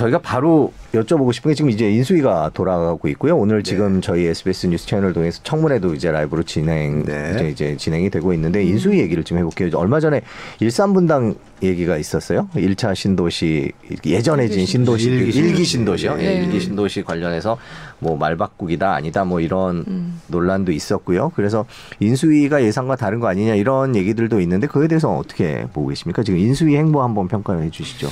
저희가 바로 여쭤보고 싶은 게 지금 이제 인수위가 돌아가고 있고요. 오늘 지금 네. 저희 SBS 뉴스 채널을 통해서 청문회도 이제 라이브로 이제 진행이 되고 있는데 인수위 얘기를 좀 해볼게요. 얼마 전에 일산분당 얘기가 있었어요. 1차 신도시 예전에 진 신도시 일기 신도시요. 네. 예, 일기 신도시 관련해서 뭐 말바꾸기다 아니다 뭐 이런 논란도 있었고요. 그래서 인수위가 예상과 다른 거 아니냐 이런 얘기들도 있는데 그에 대해서 어떻게 보고 계십니까? 지금 인수위 행보 한번 평가해 주시죠.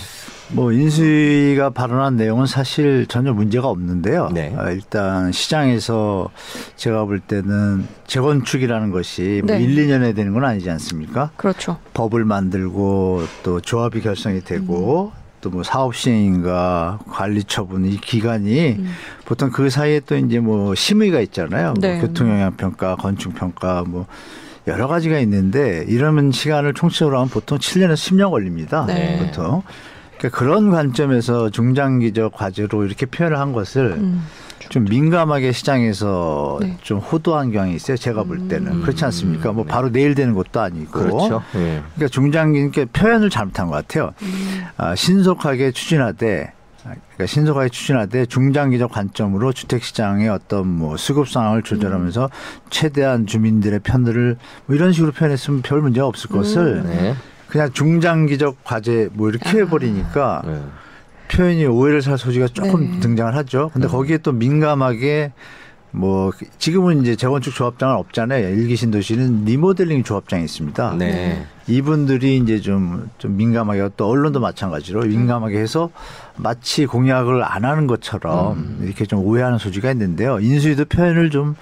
뭐 인수위가 발언한 내용은 사실 전혀 문제가 없는데요. 네. 일단 시장에서 제가 볼 때는 재건축이라는 것이 네. 뭐 1~2년에 되는 건 아니지 않습니까? 그렇죠. 법을 만들고 또 조합이 결성이 되고 또 뭐 사업 시행인가 관리 처분 이 기간이 보통 그 사이에 또 이제 뭐 심의가 있잖아요. 네. 뭐 교통 영향 평가, 건축 평가 뭐 여러 가지가 있는데 이러면 시간을 총체적으로 하면 보통 7년에서 10년 걸립니다. 네. 보통. 그러니까 그런 관점에서 중장기적 과제로 이렇게 표현을 한 것을 좀 민감하게 시장에서 네. 좀 호도한 경향이 있어요. 제가 볼 때는. 그렇지 않습니까? 뭐 네. 바로 내일 되는 것도 아니고. 그렇죠. 네. 그러니까 중장기, 그러니까 표현을 잘못한 것 같아요. 아, 신속하게 추진하되 중장기적 관점으로 주택시장의 어떤 뭐 수급 상황을 조절하면서 최대한 주민들의 편들을 뭐 이런 식으로 표현했으면 별 문제가 없을 것을 네. 그냥 중장기적 과제 뭐 이렇게 해버리니까 네. 표현이 오해를 살 소지가 조금 네. 등장을 하죠. 근데 거기에 또 민감하게 뭐 지금은 이제 재건축 조합장은 없잖아요. 일기 신도시는 리모델링 조합장이 있습니다. 네. 이분들이 이제 좀 민감하게 또 언론도 마찬가지로 민감하게 해서 마치 공약을 안 하는 것처럼 이렇게 좀 오해하는 소지가 있는데요. 인수위도 표현을 좀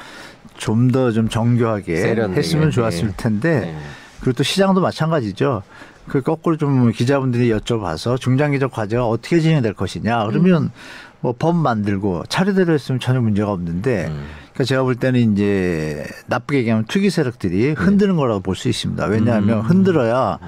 더 정교하게 세련되게. 했으면 좋았을 텐데. 네. 그리고 또 시장도 마찬가지죠. 그 거꾸로 좀 기자분들이 여쭤봐서 중장기적 과제가 어떻게 진행될 것이냐. 그러면 뭐 법 만들고 차례대로 했으면 전혀 문제가 없는데 그러니까 제가 볼 때는 이제 나쁘게 얘기하면 투기 세력들이 흔드는 거라고 볼 수 있습니다. 왜냐하면 흔들어야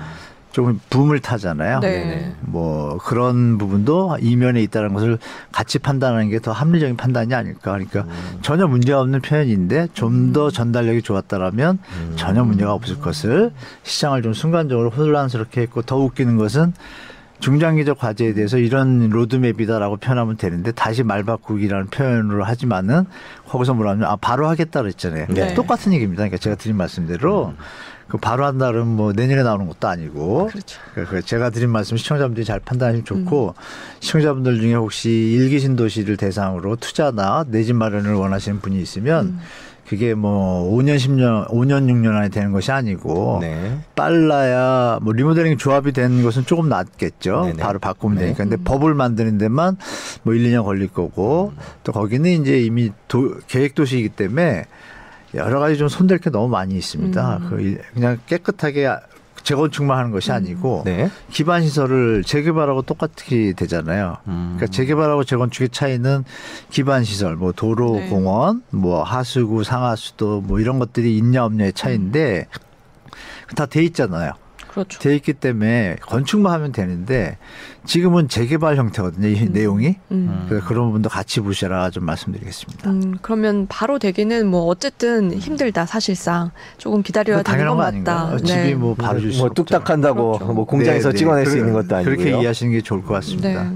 조금 붐을 타잖아요. 네. 뭐 그런 부분도 이면에 있다는 것을 같이 판단하는 게 더 합리적인 판단이 아닐까. 그러니까 전혀 문제가 없는 표현인데 좀 더 전달력이 좋았다라면 전혀 문제가 없을 것을 시장을 좀 순간적으로 혼란스럽게 했고 더 웃기는 것은 중장기적 과제에 대해서 이런 로드맵이다라고 표현하면 되는데 다시 말바꾸기라는 표현으로 하지만은 거기서 뭐라 하면 아 바로 하겠다 그랬잖아요. 네. 똑같은 얘기입니다. 그러니까 제가 드린 말씀대로 그 바로 한다 그러면 뭐 내년에 나오는 것도 아니고. 그렇죠. 그러니까 제가 드린 말씀 시청자분들이 잘 판단하시면 좋고 시청자분들 중에 혹시 일기 신도시를 대상으로 투자나 내 집 마련을 원하시는 분이 있으면 그게 뭐 5년 10년 5년 6년 안에 되는 것이 아니고 네. 빨라야 뭐 리모델링 조합이 된 것은 조금 낫겠죠. 네네. 바로 바꾸면 네. 되니까. 근데 법을 만드는 데만 뭐 1~2년 걸릴 거고 또 거기는 이제 이미 계획 도시이기 때문에 여러 가지 좀 손댈 게 너무 많이 있습니다. 그냥 깨끗하게 재건축만 하는 것이 아니고 네. 기반 시설을 재개발하고 똑같이 되잖아요. 그러니까 재개발하고 재건축의 차이는 기반 시설, 뭐 도로, 네. 공원, 뭐 하수구, 상하수도 뭐 이런 것들이 있냐 없냐의 차이인데 다 돼 있잖아요. 그렇죠. 돼 있기 때문에 건축만 하면 되는데 지금은 재개발 형태거든요. 이 내용이. 그래서 그런 부분도 같이 보시라 좀 말씀드리겠습니다. 그러면 바로 되기는 뭐 어쨌든 힘들다. 사실상 조금 기다려야 되는 건 맞다. 네. 집이 뭐 바로 줄 수 없잖아요. 뚝딱한다고 그렇죠. 뭐 공장에서 네네. 찍어낼 수 있는 것도 아니고요. 그렇게 이해하시는 게 좋을 것 같습니다. 네.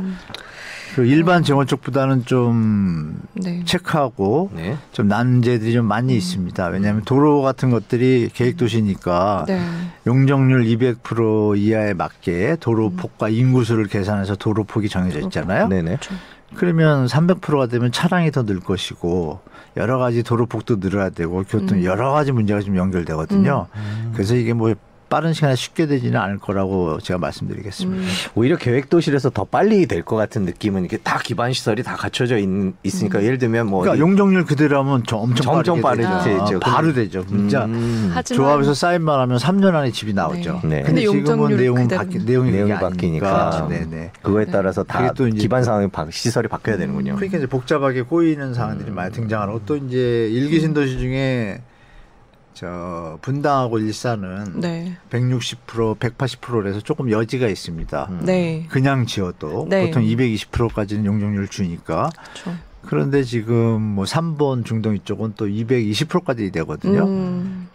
일반 재건축보다는 좀 네. 체크하고 네. 좀 난제들이 좀 많이 있습니다. 왜냐하면 도로 같은 것들이 계획도시니까 네. 용적률 200% 이하에 맞게 도로폭과 인구수를 계산해서 도로폭이 정해져 있잖아요. 네네. 그러면 300%가 되면 차량이 더 늘 것이고 여러 가지 도로폭도 늘어야 되고 교통 여러 가지 문제가 좀 연결되거든요. 그래서 이게 뭐 빠른 시간에 쉽게 되지는 않을 거라고 제가 말씀드리겠습니다. 오히려 계획도시에서 더 빨리 될 것 같은 느낌은 이게 다 기반 시설이 다 갖춰져 있으니까 예를 들면 뭐 그러니까 용적률 그대로 하면 엄청 빠르게 되죠. 바로 되죠. 진짜 조합에서 사인만 하면 3년 안에 집이 나오죠. 네. 네. 근데 지금은 내용이 바뀌니까 네네. 그거에 따라서 다 기반 상황이 시설이 바뀌어야 되는군요. 그러니까 이제 복잡하게 꼬이는 상황들이 많이 등장하고 또 이제 일기 신도시 중에 저 분당하고 일산은 네. 160% 180%에서 조금 여지가 있습니다. 네. 그냥 지어도 네. 보통 220%까지는 용적률 주니까. 그렇죠. 그런데 지금 뭐 3번 중동 이쪽은 또 220%까지 되거든요.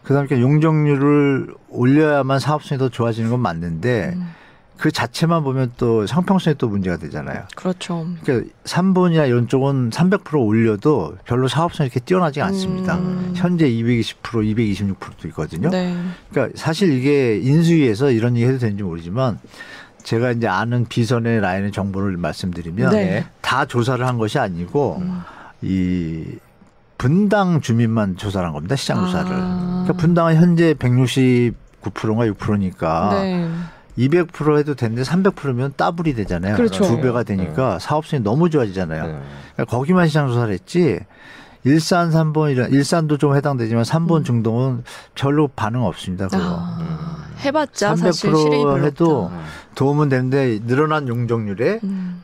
그다음에 용적률을 올려야만 사업성이 더 좋아지는 건 맞는데 그 자체만 보면 또 형평성에 또 문제가 되잖아요. 그렇죠. 그러니까 3번이나 이런 쪽은 300% 올려도 별로 사업성이 이렇게 뛰어나지 않습니다. 현재 220%, 226%도 있거든요. 네. 그러니까 사실 이게 인수위에서 이런 얘기 해도 되는지 모르지만 제가 이제 아는 비선의 라인의 정보를 말씀드리면 네. 다 조사를 한 것이 아니고 이 분당 주민만 조사를 한 겁니다. 시장 조사를. 그러니까 분당은 현재 169%가 6%니까 네. 200% 해도 되는데 300%면 따블이 되잖아요. 그렇죠. 두 배가 되니까 네. 사업성이 너무 좋아지잖아요. 네. 그러니까 거기만 시장 조사를 했지 일산 3번 이런 일산도 좀 해당되지만 3번 중동은 별로 반응 없습니다. 그거. 해봤자 300% 사실 실익이 해도 도움은 되는데 늘어난 용적률에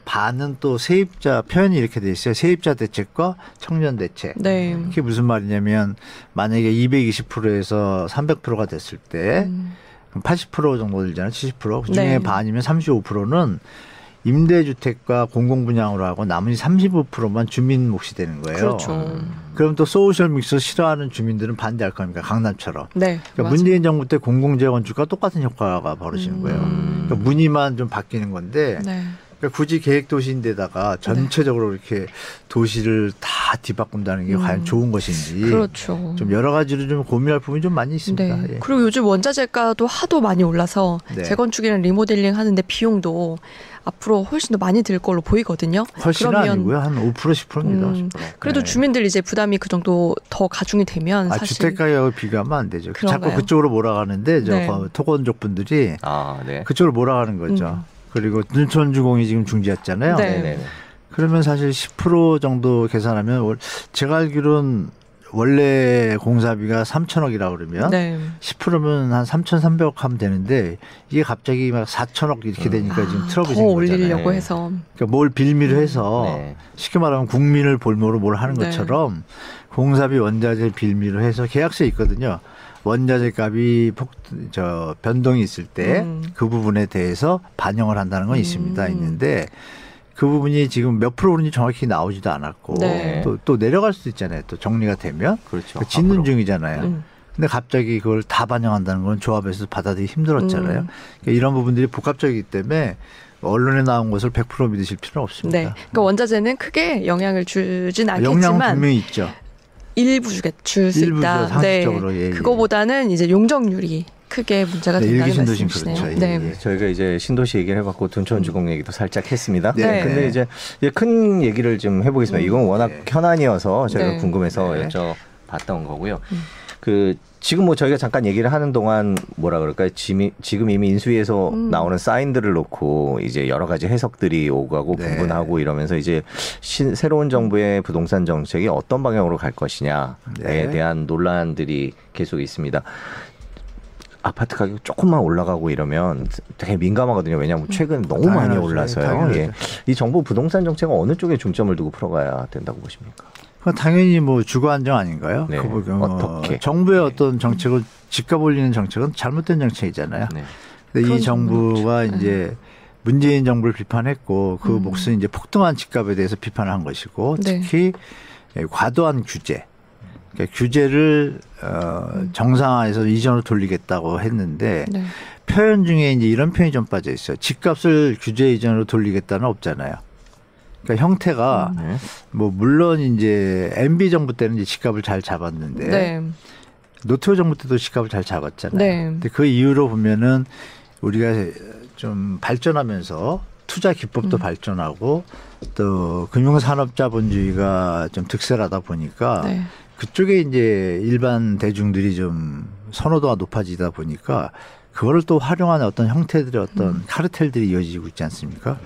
반은 또 세입자 표현이 이렇게 돼 있어요. 세입자 대책과 청년 대책. 네. 그게 무슨 말이냐면 만약에 220%에서 300%가 됐을 때 80% 정도 들잖아요. 70%. 그중에 네. 반이면 35%는 임대주택과 공공분양으로 하고 나머지 35%만 주민 몫이 되는 거예요. 그렇죠. 그럼 또 소셜믹스 싫어하는 주민들은 반대할 겁니까? 강남처럼. 네, 그러니까 문재인 정부 때 공공재건축과 똑같은 효과가 벌어지는 거예요. 그러니까 문의만 좀 바뀌는 건데 네. 그러니까 굳이 계획도시인데다가 전체적으로 네. 이렇게 도시를 다 뒤바꾼다는 게 과연 좋은 것인지 그렇죠. 좀 여러 가지로 좀 고민할 부분이 좀 많이 있습니다. 네. 예. 그리고 요즘 원자재가도 하도 많이 올라서 네. 재건축이랑 리모델링 하는데 비용도 앞으로 훨씬 더 많이 들 걸로 보이거든요. 훨씬 그러면, 아니고요. 한 5% 10%입니다. 10%. 그래도 네. 주민들 이제 부담이 그 정도 더 가중이 되면 사실 주택가격을 비교하면 안 되죠. 그런가요? 자꾸 그쪽으로 몰아가는데 네. 저 토건족 분들이 네. 그쪽으로 몰아가는 거죠. 그리고 눈천주공이 지금 중지했잖아요. 네. 그러면 사실 10% 정도 계산하면 제가 알기로는 원래 공사비가 3,000억이라고 그러면 네. 10%면 한 3,300억 하면 되는데 이게 갑자기 막 4,000억 이렇게 되니까 지금 트러블이 생긴 거잖아요. 더 올리려고 해서. 그러니까 뭘 빌미를 해서 네. 쉽게 말하면 국민을 볼모로 뭘 하는 것처럼 네. 공사비 원자재 빌미를 해서 계약서에 있거든요. 원자재 값이 변동이 있을 때 그 부분에 대해서 반영을 한다는 건 있습니다. 있는데 그 부분이 지금 몇 프로 오른지 정확히 나오지도 않았고 네. 또 내려갈 수도 있잖아요. 또 정리가 되면 그렇죠. 짓는 중이잖아요. 근데 갑자기 그걸 다 반영한다는 건 조합에서 받아들이기 힘들었잖아요. 그러니까 이런 부분들이 복합적이기 때문에 언론에 나온 것을 100% 믿으실 필요는 없습니다. 네. 그러니까 원자재는 크게 영향을 주진 않겠지만 영향은 분명히 있죠. 일부 줄 수 있다. 네. 예, 그거보다는 이제 용적률이 크게 문제가 네, 된다는 말씀이시네요. 그렇죠. 네. 예, 예. 저희가 이제 신도시 얘기를 해봤고 둔촌주공 얘기도 살짝 했습니다. 네. 네. 근데 이제 큰 얘기를 좀 해보겠습니다. 이건 워낙 네. 현안이어서 저희가 네. 궁금해서 네. 여쭤봤던 거고요. 그 지금 뭐 저희가 잠깐 얘기를 하는 동안 뭐라 그럴까요? 지금 이미 인수위에서 나오는 사인들을 놓고 이제 여러 가지 해석들이 오가고 네. 분분하고 이러면서 이제 새로운 정부의 부동산 정책이 어떤 방향으로 갈 것이냐에 네. 대한 논란들이 계속 있습니다. 아파트 가격 조금만 올라가고 이러면 되게 민감하거든요. 왜냐하면 최근 너무 많이 올라서요. 예. 이 정부 부동산 정책은 어느 쪽에 중점을 두고 풀어가야 된다고 보십니까? 당연히 뭐 주거 안정 아닌가요? 네. 어떻게 정부의 네. 어떤 정책은 집값 올리는 정책은 잘못된 정책이잖아요. 네. 근데 이 정부가 이제 문재인 정부를 비판했고 그 몫은 이제 폭등한 집값에 대해서 비판을 한 것이고 특히 네. 과도한 규제, 그러니까 규제를 정상화해서 이전으로 돌리겠다고 했는데 네. 표현 중에 이제 이런 표현이 좀 빠져 있어요. 집값을 규제 이전으로 돌리겠다는 없잖아요. 그러니까 형태가 뭐 물론 이제 MB 정부 때는 이제 집값을 잘 잡았는데 네. 노태우 정부 때도 집값을 잘 잡았잖아요. 네. 근데 그 이후로 보면은 우리가 좀 발전하면서 투자 기법도 발전하고 또 금융산업 자본주의가 좀 득세하다 보니까 네. 그쪽에 이제 일반 대중들이 좀 선호도가 높아지다 보니까 그거를 또 활용하는 어떤 형태들의 어떤 카르텔들이 이어지고 있지 않습니까?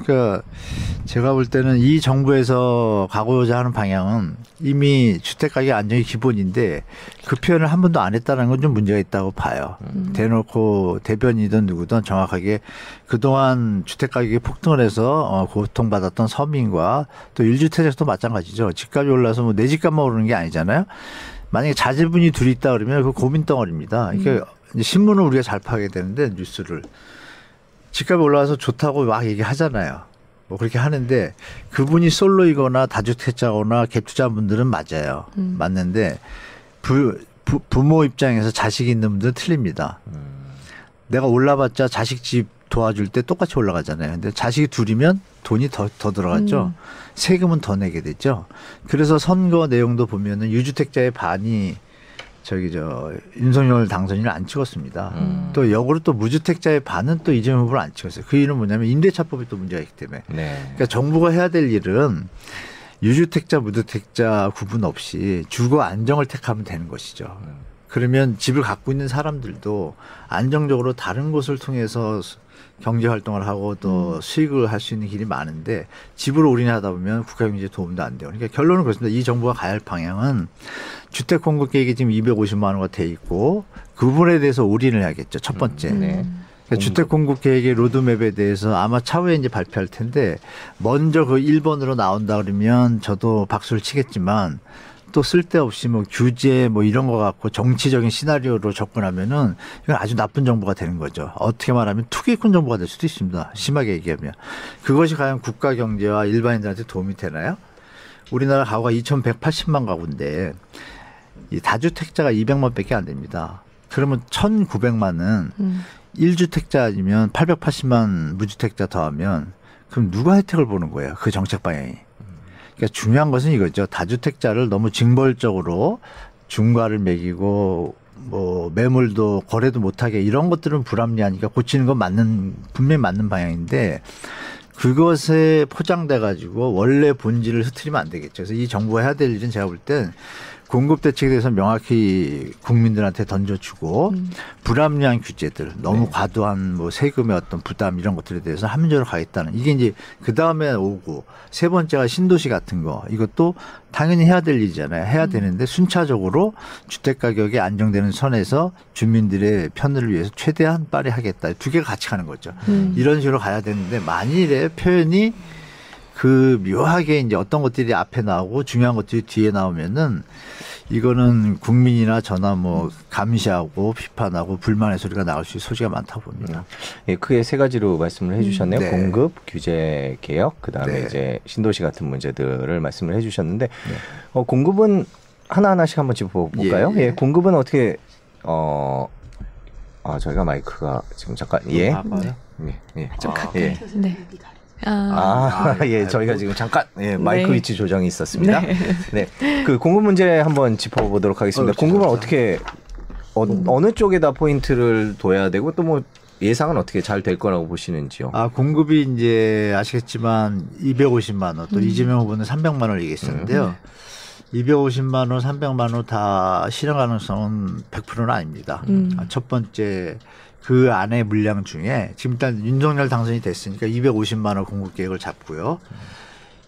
그러니까 제가 볼 때는 이 정부에서 가고자 하는 방향은 이미 주택가격 안정이 기본인데 그 표현을 한 번도 안 했다는 건 좀 문제가 있다고 봐요. 대놓고 대변이든 누구든 정확하게 그동안 주택가격이 폭등을 해서 고통받았던 서민과 또 1주택에서도 마찬가지죠. 집값이 올라서 뭐 내 집값만 오르는 게 아니잖아요. 만약에 자제분이 둘이 있다 그러면 그 고민덩어리입니다. 그러니까 신문을 우리가 잘 파게 되는데 뉴스를. 집값이 올라와서 좋다고 막 얘기하잖아요. 뭐 그렇게 하는데 그분이 솔로이거나 다주택자거나 갭투자분들은 맞아요. 맞는데 부모 입장에서 자식이 있는 분들은 틀립니다. 내가 올라봤자 자식 집 도와줄 때 똑같이 올라가잖아요. 근데 자식이 둘이면 돈이 더 들어갔죠. 세금은 더 내게 됐죠. 그래서 선거 내용도 보면은 유주택자의 반이 윤석열 당선인을 안 찍었습니다. 또 역으로 또 무주택자의 반은 또 이재명 후보를 안 찍었어요. 그 이유는 뭐냐면 임대차법이 또 문제가 있기 때문에. 네. 그러니까 정부가 해야 될 일은 유주택자, 무주택자 구분 없이 주거 안정을 택하면 되는 것이죠. 그러면 집을 갖고 있는 사람들도 안정적으로 다른 곳을 통해서 경제 활동을 하고 또 수익을 할 수 있는 길이 많은데 집으로 올인하다 보면 국가 경제에 도움도 안 돼요. 그러니까 결론은 그렇습니다. 이 정부가 가야 할 방향은 주택 공급 계획이 지금 250만 원가 돼 있고 그 부분에 대해서 올인을 해야겠죠. 첫 번째. 그러니까 주택 공급 계획의 로드맵에 대해서 아마 차후에 이제 발표할 텐데 먼저 그 1번으로 나온다 그러면 저도 박수를 치겠지만 또 쓸데없이 뭐 규제 뭐 이런 거 갖고 정치적인 시나리오로 접근하면은 이건 아주 나쁜 정부가 되는 거죠. 어떻게 말하면 투기꾼 정부가 될 수도 있습니다. 심하게 얘기하면. 그것이 과연 국가 경제와 일반인들한테 도움이 되나요? 우리나라 가구가 2180만 가구인데 이 다주택자가 200만 밖에 안 됩니다. 그러면 1900만은 1주택자 아니면 880만 무주택자 더하면 그럼 누가 혜택을 보는 거예요? 그 정책 방향이. 그러니까 중요한 것은 이거죠. 다주택자를 너무 징벌적으로 중과를 매기고 뭐 매물도 거래도 못하게 이런 것들은 불합리하니까 고치는 건 맞는 분명히 맞는 방향인데 그것에 포장돼 가지고 원래 본질을 흐트리면 안 되겠죠. 그래서 이 정부가 해야 될 일은 제가 볼 땐 공급 대책에 대해서 명확히 국민들한테 던져주고 불합리한 규제들, 너무 과도한 뭐 세금의 어떤 부담 이런 것들에 대해서 합리적으로 가겠다는 이게 이제 그 다음에 오고 세 번째가 신도시 같은 거 이것도 당연히 해야 될 일이잖아요. 해야 되는데 순차적으로 주택 가격이 안정되는 선에서 주민들의 편의를 위해서 최대한 빨리 하겠다. 두 개가 같이 가는 거죠. 이런 식으로 가야 되는데 만일의 표현이 그 묘하게 이제 어떤 것들이 앞에 나오고 중요한 것들이 뒤에 나오면은 이거는 국민이나 저나 뭐 감시하고 비판하고 불만의 소리가 나올 수 있는 소지가 많다고 봅니다. 예, 크게 세 가지로 말씀을 해주셨네요. 네. 공급, 규제 개혁, 그다음에 이제 신도시 같은 문제들을 말씀을 해주셨는데 공급은 하나하나씩 한번 짚어볼까요? 예, 공급은 어떻게 저희가 마이크가 지금 잠깐 좀 가까이 켜서 저희가 지금 잠깐 마이크 위치 조정이 있었습니다. 그 공급 문제 한번 짚어보도록 하겠습니다. 공급은 어떻게 어느 쪽에다 포인트를 둬야 되고 또 뭐 예상은 어떻게 잘 될 거라고 보시는지요? 아 공급이 이제 아시겠지만 250만 원 또 이재명 후보는 300만 원을 얘기했었는데요. 250만 원, 300만 원 다 실현 가능성은 100%는 아닙니다. 첫 번째. 그 안에 물량 중에 지금 일단 윤석열 당선이 됐으니까 250만 원 공급 계획을 잡고요.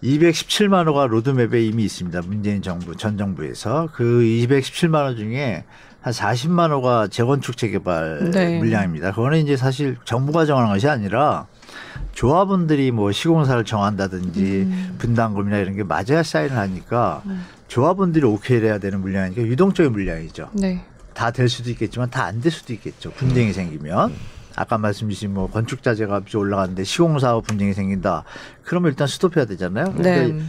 217만 원가 로드맵에 이미 있습니다. 문재인 정부, 전 정부에서. 그 217만 원 중에 한 40만 원가 재건축 재개발 물량입니다. 그거는 이제 사실 정부가 정하는 것이 아니라 조합원들이 뭐 시공사를 정한다든지 분담금이나 이런 게 맞아야 사인을 하니까 조합원들이 오케이를 해야 되는 물량이니까 유동적인 물량이죠. 네. 다 될 수도 있겠지만 다 안 될 수도 있겠죠. 분쟁이 생기면. 아까 말씀주신 뭐 건축자재 값이 올라가는데 시공사와 분쟁이 생긴다. 그러면 일단 스톱해야 되잖아요. 그러니까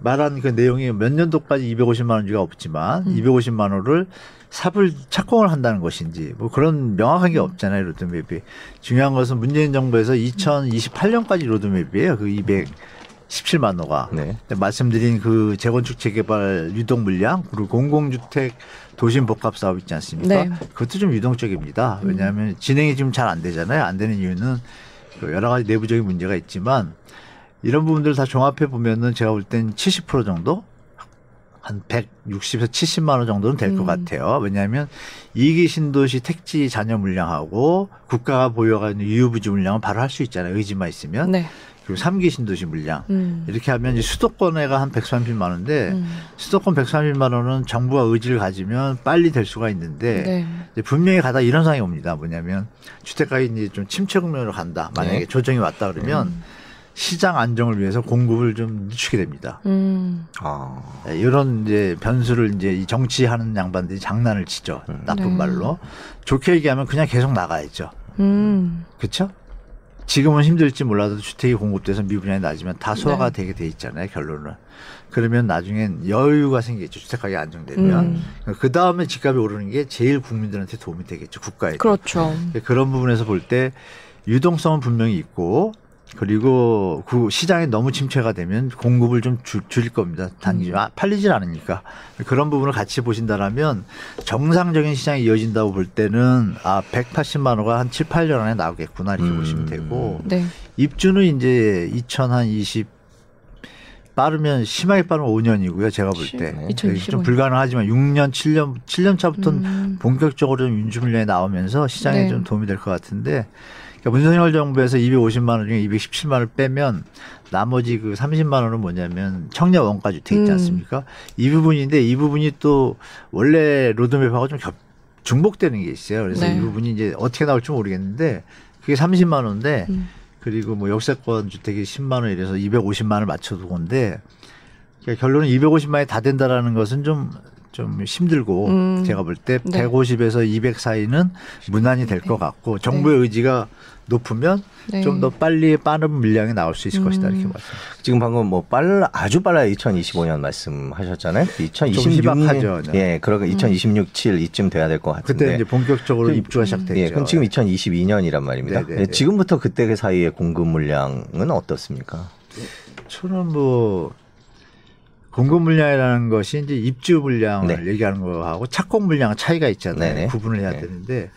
말한 그 내용이 몇 년도까지 250만 원지가 없지만 250만 원을 삽을 착공을 한다는 것인지 뭐 그런 명확한 게 없잖아요. 로드맵이. 중요한 것은 문재인 정부에서 2028년까지 로드맵이에요. 그 217만 호가. 말씀드린 그 재건축 재개발 유동 물량 그리고 공공주택 도심 복합 사업 있지 않습니까? 그것도 좀 유동적입니다. 왜냐하면 진행이 지금 잘 안 되잖아요. 안 되는 이유는 여러 가지 내부적인 문제가 있지만 이런 부분들 다 종합해 보면은 제가 볼 땐 70% 정도 한 160에서 70만 원 정도는 될 것 같아요. 왜냐하면 이기 신도시 택지 잔여 물량하고 국가가 보유하고 있는 유휴부지 물량은 바로 할 수 있잖아요. 의지만 있으면. 그리고 3기 신도시 물량. 이렇게 하면 이제 수도권에가 한 130만 원인데 수도권 130만 원은 정부가 의지를 가지면 빨리 될 수가 있는데 이제 분명히 가다 이런 상황이 옵니다. 뭐냐면 주택가격이 좀 침체 국면으로 간다. 만약에 조정이 왔다 그러면 시장 안정을 위해서 공급을 좀 늦추게 됩니다. 이런 이제 변수를 이제 이 정치하는 양반들이 장난을 치죠. 나쁜 말로. 좋게 얘기하면 그냥 계속 나가야죠. 그렇죠? 지금은 힘들지 몰라도 주택이 공급돼서 미분양이 낮으면 다 소화가 되게 돼 있잖아요. 결론은. 그러면 나중엔 여유가 생기겠죠. 주택 가격이 안정되면. 그 다음에 집값이 오르는 게 제일 국민들한테 도움이 되겠죠. 국가에. 그런 부분에서 볼 때 유동성은 분명히 있고, 그리고 그 시장에 너무 침체가 되면 공급을 좀 줄일 겁니다. 단지 팔리질 않으니까. 그런 부분을 같이 보신다라면 정상적인 시장이 이어진다고 볼 때는 아 180만 호가 한 7, 8년 안에 나오겠구나 이렇게 보시면 되고, 네. 입주는 이제 2020 빠르면 심하게 빠르면 5년이고요. 제가 볼 때 좀 불가능하지만 6년, 7년 차부터는 본격적으로 좀 윤주 물량이 나오면서 시장에 네. 좀 도움이 될 것 같은데, 그러니까 문선열 정부에서 250만 원 중에 217만 원을 빼면 나머지 그 30만 원은 뭐냐면 청년 원가 주택 있지 않습니까? 이 부분인데 이 부분이 또 원래 로드맵하고 좀 중복되는 게 있어요. 그래서 네. 이 부분이 이제 어떻게 나올지 모르겠는데 그게 30만 원인데. 그리고 뭐 역세권 주택이 10만 원 이래서 250만 원을 맞춰두건데, 그러니까 결론은 250만 원이 다 된다라는 것은 좀 힘들고 제가 볼 때 네. 150에서 200 사이는 무난히 될 것 같고, 정부의 네. 의지가 높으면 네. 좀 더 빨리 빠른 물량이 나올 수 있을 것이다 이렇게 봤습니다. 지금 방금 뭐 아주 빨라 2025년 말씀하셨잖아요. 2026년 예, 그러니까 2026, 7 이쯤 돼야 될 것 같은데 그때 이제 본격적으로 지금, 입주가 시작됐죠. 예, 그럼 지금 2022년이란 말입니다. 예, 지금부터 그때 그 사이의 공급 물량은 어떻습니까? 저는 뭐 공급 물량이라는 것이 이제 입주 물량을 네. 얘기하는 거하고 착공 물량 차이가 있잖아요. 네네. 구분을 해야 네. 되는데.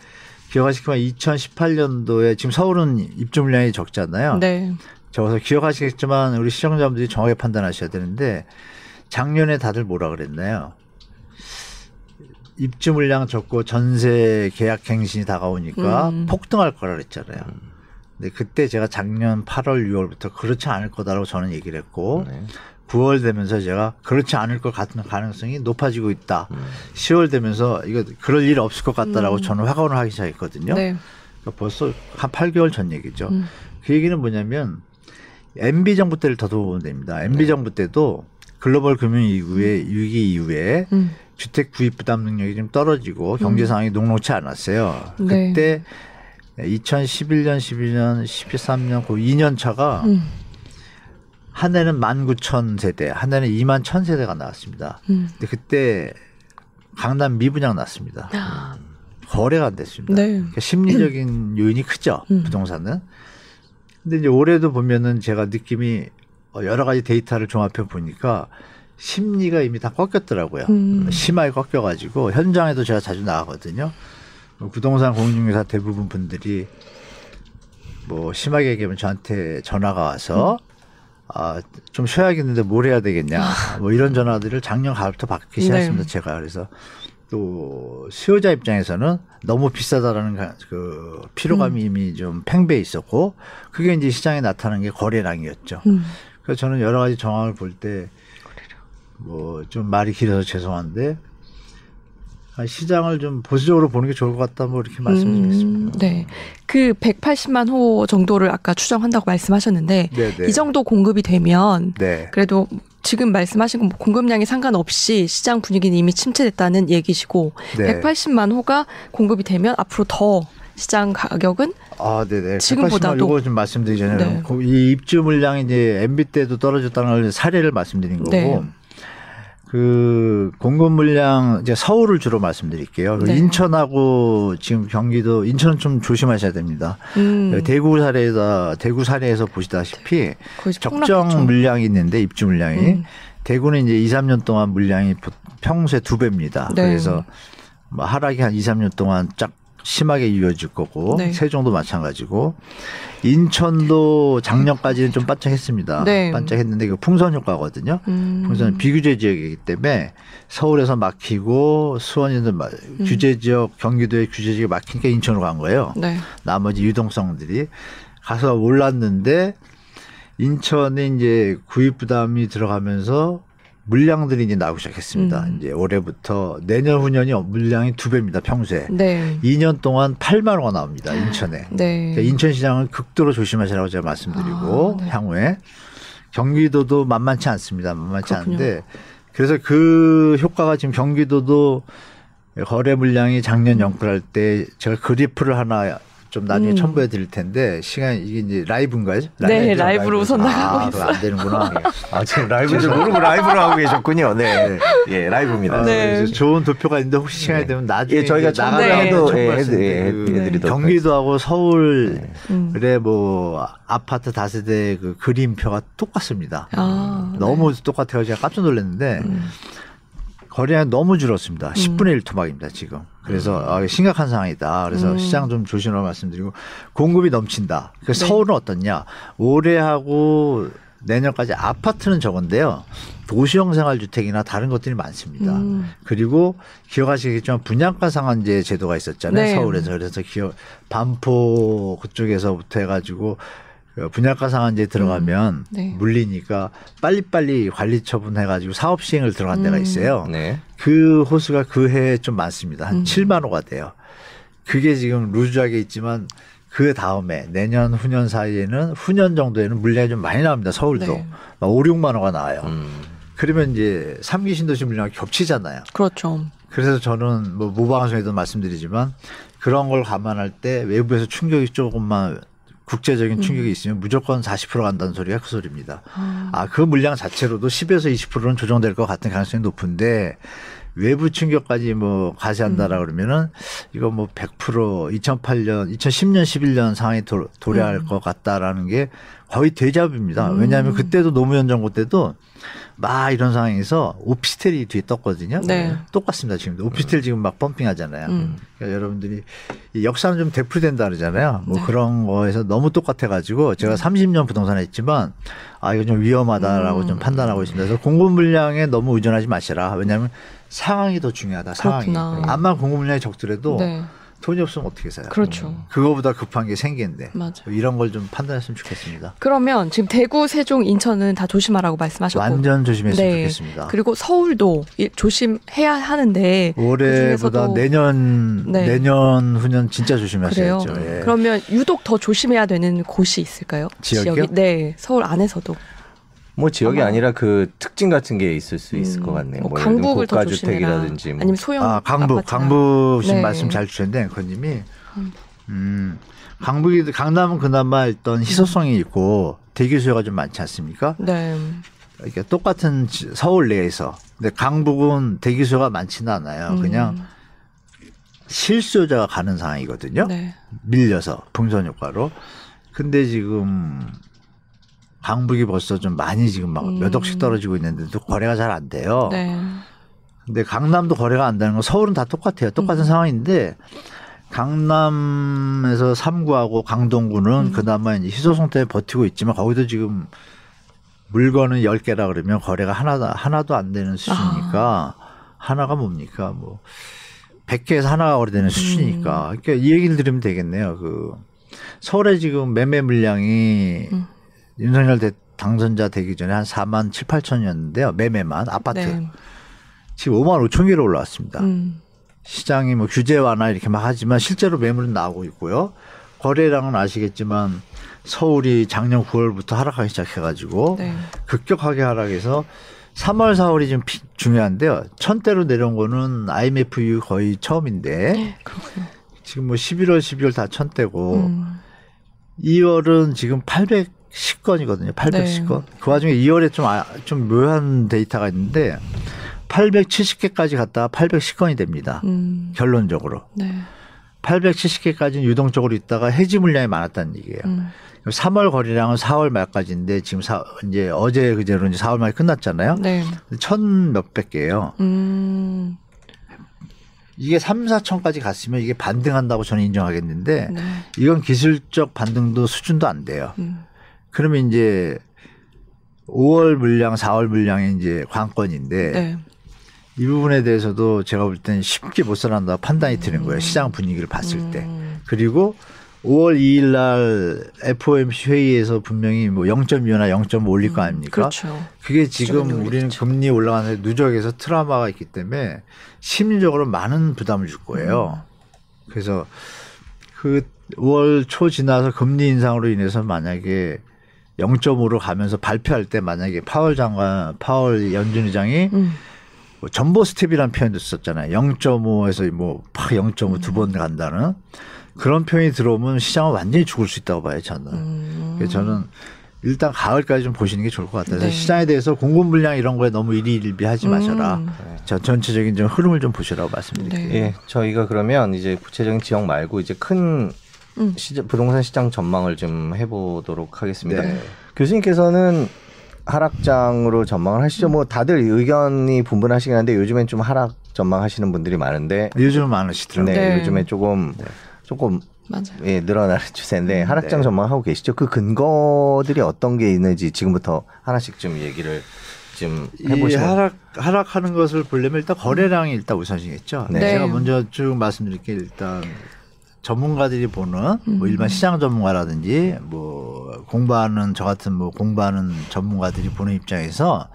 기억하시겠지만 2018년도에 지금 서울은 입주 물량이 적잖아요. 네. 적어서 기억하시겠지만 우리 시청자분들이 정확하게 판단하셔야 되는데, 작년에 다들 뭐라 그랬나요? 입주 물량 적고 전세 계약 갱신이 다가오니까 폭등할 거라 그랬잖아요. 근데 그때 제가 작년 8월, 6월부터 그렇지 않을 거다라고 저는 얘기를 했고, 네. 9월 되면서 제가 그렇지 않을 것 같은 가능성이 높아지고 있다. 10월 되면서 이거 그럴 일 없을 것 같다라고 저는 확언을 하기 시작했거든요. 네. 그러니까 벌써 한 8개월 전 얘기죠. 그 얘기는 뭐냐면 MB 정부 때를 더듬어보면 됩니다. MB 네. 정부 때도 글로벌 금융위기 이후에 주택 구입 부담 능력이 좀 떨어지고 경제 상황이 녹록치 않았어요. 네. 그때 2011년, 12년, 13년 그 2년 차가 한 해는 19,000세대, 한 해는 21,000세대가 나왔습니다. 근데 그때 강남 미분양 났습니다. 거래가 안 됐습니다. 네. 그러니까 심리적인 요인이 크죠, 부동산은. 근데 이제 올해도 보면은 제가 느낌이 여러 가지 데이터를 종합해 보니까 심리가 이미 다 꺾였더라고요. 심하게 꺾여가지고 현장에도 제가 자주 나가거든요. 부동산 공인중개사 대부분 분들이 뭐 심하게 얘기하면 저한테 전화가 와서 아, 좀 쉬어야겠는데 뭘 해야 되겠냐. 뭐 이런 전화들을 작년 가을부터 받기 시작했습니다. 네. 제가. 그래서 또 수요자 입장에서는 너무 비싸다라는 그 피로감이 이미 좀 팽배해 있었고, 그게 이제 시장에 나타난 게 거래량이었죠. 그래서 저는 여러 가지 정황을 볼 때 뭐 좀 말이 길어서 죄송한데 시장을 좀 보수적으로 보는 게 좋을 것 같다 뭐 이렇게 말씀드리겠습니다. 네, 그 180만 호 정도를 아까 추정한다고 말씀하셨는데 네네. 이 정도 공급이 되면 네. 그래도 지금 말씀하신 건 공급량이 상관없이 시장 분위기는 이미 침체됐다는 얘기시고 네. 180만 호가 공급이 되면 앞으로 더 시장 가격은 아, 네네. 지금보다도 이거 좀 말씀드리기 전에 네. 이 입주 물량이 이제 MB 때도 떨어졌다는 걸 사례를 말씀드린 거고. 네. 그 공급 물량 이제 서울을 주로 말씀드릴게요. 네. 인천하고 지금 경기도, 인천은 좀 조심하셔야 됩니다. 대구 사례에서 보시다시피 적정 물량이 있는데 입주 물량이 대구는 이제 2, 3년 동안 물량이 평소에 2배입니다. 네. 그래서 뭐 하락이 한 2, 3년 동안 쫙 심하게 이어질 거고 네. 세종도 마찬가지고, 인천도 작년까지는 좀 반짝했습니다. 네. 반짝했는데 그 풍선 효과거든요. 풍선은 비규제 지역이기 때문에 서울에서 막히고 수원에서 규제 지역, 경기도의 규제 지역이 막히니까 인천으로 간 거예요. 네. 나머지 유동성들이 가서 올랐는데, 인천에 이제 구입 부담이 들어가면서 물량들이 이제 나오기 시작했습니다. 이제 올해부터 내년 후년이 물량이 2배입니다. 평소에. 네. 2년 동안 8만 호가 나옵니다. 인천에. 네. 그러니까 인천 시장은 극도로 조심하시라고 제가 말씀드리고 아, 네. 향후에. 경기도도 만만치 않습니다. 만만치 그렇군요. 않은데, 그래서 그 효과가 지금 경기도도 거래 물량이 작년 연끌할 때 제가 그래프를 하나 좀 나중에 첨부해 드릴 텐데 시간 이게 이제 라이브인가요? 네, 라이브로 우선 나가고 있어요. 안 되는구나. 아, 지금 라이브인지 모르고 라이브로 하고 계셨군요. 네, 예, 라이브입니다. 네. 좋은 도표가 있는데 혹시 시간이 되면 나중에 예, 저희가 나가도 해드리도록. 경기도하고 서울의 뭐 아파트 다세대 그 그림표가 똑같습니다. 아, 너무 네. 똑같아요. 제가 깜짝 놀랐는데. 거래량이 너무 줄었습니다. 10분의 1 토막입니다, 지금. 그래서 심각한 상황이다. 그래서 시장 좀 조심하라고 말씀드리고 공급이 넘친다. 그래서 네. 서울은 어떻냐. 올해하고 내년까지 아파트는 적은데요. 도시형 생활주택이나 다른 것들이 많습니다. 그리고 기억하시겠지만 분양가 상한제 제도가 있었잖아요. 네. 서울에서. 그래서 반포 그쪽에서부터 해가지고 분양가 상한제에 들어가면 네. 물리니까 빨리빨리 관리 처분해가지고 사업 시행을 들어간 데가 있어요. 네. 그 호수가 그 해에 좀 많습니다. 한 7만 호가 돼요. 그게 지금 루즈하게 있지만 그 다음에 내년 후년 사이에는 후년 정도에는 물량이 좀 많이 나옵니다. 서울도. 네. 막 5, 6만 호가 나와요. 그러면 이제 3기 신도시 물량이 겹치잖아요. 그렇죠. 그래서 저는 뭐 모방송에도 말씀드리지만 그런 걸 감안할 때 외부에서 충격이 조금만 국제적인 충격이 있으면 무조건 40% 간다는 소리가 그 소리입니다. 아, 그 물량 자체로도 10에서 20%는 조정될 것 같은 가능성이 높은데 외부 충격까지 뭐 과시한다라 그러면은 이거 뭐 100% 2008년, 2010년, 11년 상황이 도래할 것 같다라는 게 거의 대잡입니다. 왜냐하면 그때도 노무현 정부 때도 막 이런 상황에서 오피스텔이 뒤에 떴거든요. 네. 똑같습니다. 지금도. 오피스텔 지금 막 펌핑하잖아요. 그러니까 여러분들이 이 역사는 좀 되풀이된다 그러잖아요. 뭐 네. 그런 거에서 너무 똑같아가지고 제가 30년 부동산에 했지만 아 이거 좀 위험하다라고 좀 판단하고 있습니다. 그래서 공급 물량에 너무 의존하지 마시라. 왜냐하면 상황이 더 중요하다. 상황이. 그렇구나. 암만 공급 물량이 적더라도 네. 돈이 없으면 어떻게 사요? 그렇죠. 그거보다 급한 게 생긴데 맞아. 이런 걸 좀 판단했으면 좋겠습니다. 그러면 지금 대구, 세종, 인천은 다 조심하라고 말씀하셨고 완전 조심했으면 네. 좋겠습니다. 그리고 서울도 조심해야 하는데 올해보다 그 내년, 네. 내년, 후년 진짜 조심하셔야죠. 예. 그러면 유독 더 조심해야 되는 곳이 있을까요? 지역이요? 네, 서울 안에서도. 뭐 지역이 아니라 그 특징 같은 게 있을 수 있을 것 같네요. 뭐 강북을 더 주택이라든지 뭐. 아니면 소형 아, 강북 아파트나. 강북 지금 네. 말씀 잘 주셨는데 권님이 강북이 강남은 그나마 일단 희소성이 있고 대기 수요가 좀 많지 않습니까? 네. 그러니까 똑같은 서울 내에서 근데 강북은 대기 수요가 많지는 않아요. 그냥 실수요자가 가는 상황이거든요. 네. 밀려서 풍선 효과로. 근데 지금 강북이 벌써 좀 많이 지금 막 몇 억씩 떨어지고 있는데도 거래가 잘 안 돼요. 네. 근데 강남도 거래가 안 되는 건 서울은 다 똑같아요. 똑같은 상황인데 강남에서 3구하고 강동구는 그나마 이제 희소성 때문에 버티고 있지만 거기도 지금 물건은 10개라 그러면 거래가 하나도 안 되는 수준이니까 아. 하나가 뭡니까? 뭐 100개에서 하나가 거래되는 수준이니까. 그러니까 이 얘기를 들으면 되겠네요. 그 서울에 지금 매매 물량이 윤석열 당선자 되기 전에 한 4만 7, 8천이었는데요. 매매만 아파트. 네. 지금 5만 5천 개로 올라왔습니다. 시장이 뭐 규제 완화 이렇게 막 하지만 실제로 매물은 나오고 있고요. 거래량은 아시겠지만 서울이 작년 9월부터 하락하기 시작해가지고 네. 급격하게 하락해서 3월, 4월이 지금 중요한데요. 1000대로 내려온 거는 IMF 이후 거의 처음인데 네, 그렇군요. 지금 뭐 11월, 12월 다 1000대고 2월은 지금 810건이거든요. 810건. 네. 그 와중에 2월에 좀 묘한 데이터가 있는데 870개까지 갔다가 810건이 됩니다. 결론적으로. 네. 870개까지는 유동적으로 있다가 해지 물량이 많았다는 얘기예요. 3월 거래량은 4월 말까지인데 지금 이제 어제 그제로 이제 4월 말이 끝났잖아요. 네. 1000몇백 개예요. 이게 3, 4천까지 갔으면 이게 반등한다고 저는 인정하겠는데 네. 이건 기술적 반등도 수준도 안 돼요. 그러면 이제 5월 물량, 4월 물량이 이제 관건인데 네. 이 부분에 대해서도 제가 볼 때는 쉽게 못 살아난다고 판단이 드는 거예요. 시장 분위기를 봤을 때. 그리고 5월 2일 날 FOMC 회의에서 분명히 뭐 0.25나 0.5 올릴 거 아닙니까? 그렇죠. 그게 지금 우리는 금리 올라가는 누적에서 트라우마가 있기 때문에 심리적으로 많은 부담을 줄 거예요. 그래서 그 5월 초 지나서 금리 인상으로 인해서 만약에 0.5로 가면서 발표할 때 만약에 파월 연준 의장이 뭐 전보 스텝이라는 표현도 썼잖아요. 0.5에서 뭐 0.5 두 번 간다는. 그런 표현이 들어오면 시장은 완전히 죽을 수 있다고 봐요, 저는. 그래서 저는 일단 가을까지 좀 보시는 게 좋을 것 같아요. 네. 시장에 대해서 공급 물량 이런 거에 너무 일희일비하지 마셔라. 전체적인 좀 흐름을 좀 보시라고 말씀드릴게요. 네. 예, 저희가 그러면 이제 구체적인 지역 말고 이제 큰 부동산 시장 전망을 좀 해보도록 하겠습니다. 네. 교수님께서는 하락장으로 전망을 하시죠. 뭐 다들 의견이 분분하시긴 한데 요즘엔 좀 하락 전망하시는 분들이 많은데 요즘 많으시더라고요. 네, 네. 요즘에 조금 맞아요. 예, 늘어나는 추세인데 하락장 전망하고 계시죠. 그 근거들이 어떤 게 있는지 지금부터 하나씩 좀 얘기를 좀 해보시면. 하락하는 것을 보려면 일단 거래량이 일단 우선이겠죠. 네. 제가 먼저 쭉 말씀드릴게요. 일단 전문가들이 보는 뭐 일반 시장 전문가라든지 뭐 공부하는 저 같은 뭐 공부하는 전문가들이 보는 입장에서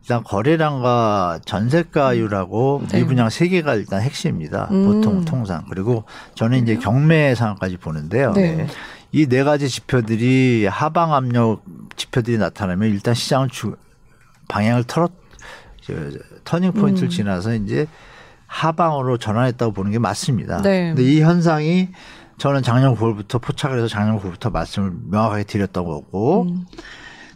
일단 거래량과 전세가율하고 이 분양 세 개가 일단 핵심입니다. 보통 통상. 그리고 저는 이제 경매 상황까지 보는데요. 네. 이 네 가지 지표들이 하방 압력 지표들이 나타나면 일단 시장을 방향을 터닝 포인트를 지나서 이제 하방으로 전환했다고 보는 게 맞습니다. 네. 근데 이 현상이 저는 작년 9월부터 포착을 해서 작년 9월부터 말씀을 명확하게 드렸던 거고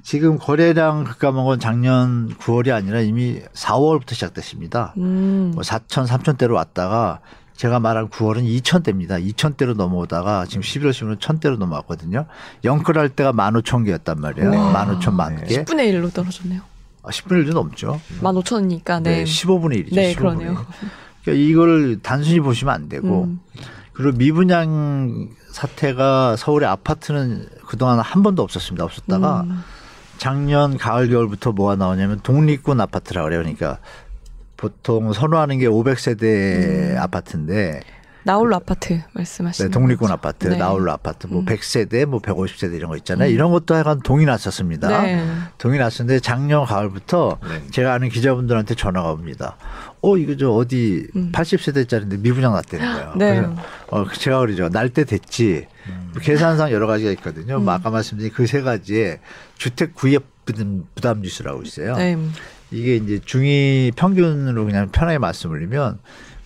지금 거래량 급감은 작년 9월이 아니라 이미 4월부터 시작됐습니다. 뭐 4천, 3천대로 왔다가 제가 말한 9월은 2천대입니다. 2천대로 넘어오다가 지금 11월 10일은 1천대로 넘어왔거든요. 영끌할 때가 15,000개였단 말이에요. 네. 15,000개. 10분의 1로 떨어졌네요. 10분의 1도 넘죠. 15,000이니까. 네. 15분의 1이죠. 네, 15분의 그러네요. 1. 그러니까 이걸 단순히 보시면 안 되고 그리고 미분양 사태가 서울의 아파트는 그동안 한 번도 없었습니다. 없었다가 작년 가을 겨울부터 뭐가 나오냐면 독립군 아파트라고 그래요. 그러니까 보통 선호하는 게 500세대 아파트인데 나홀로 아파트 말씀하시는 네, 독립군 거죠? 아파트, 네. 나홀로 아파트 뭐 100세대, 뭐 150세대 이런 거 있잖아요. 이런 것도 약간 동이 났었습니다. 네. 동이 났었는데 작년 가을부터 제가 아는 기자분들한테 전화가 옵니다. 이거 저 어디 80세대짜리인데 미분양 났다는 거예요. 네. 그래서 제가 그러죠. 날 때 됐지. 계산상 여러 가지가 있거든요. 뭐 아까 말씀드린 그 세 가지에 주택 구입 부담 지수라고 있어요. 네. 이게 이제 중위 평균으로 그냥 편하게 말씀을 드리면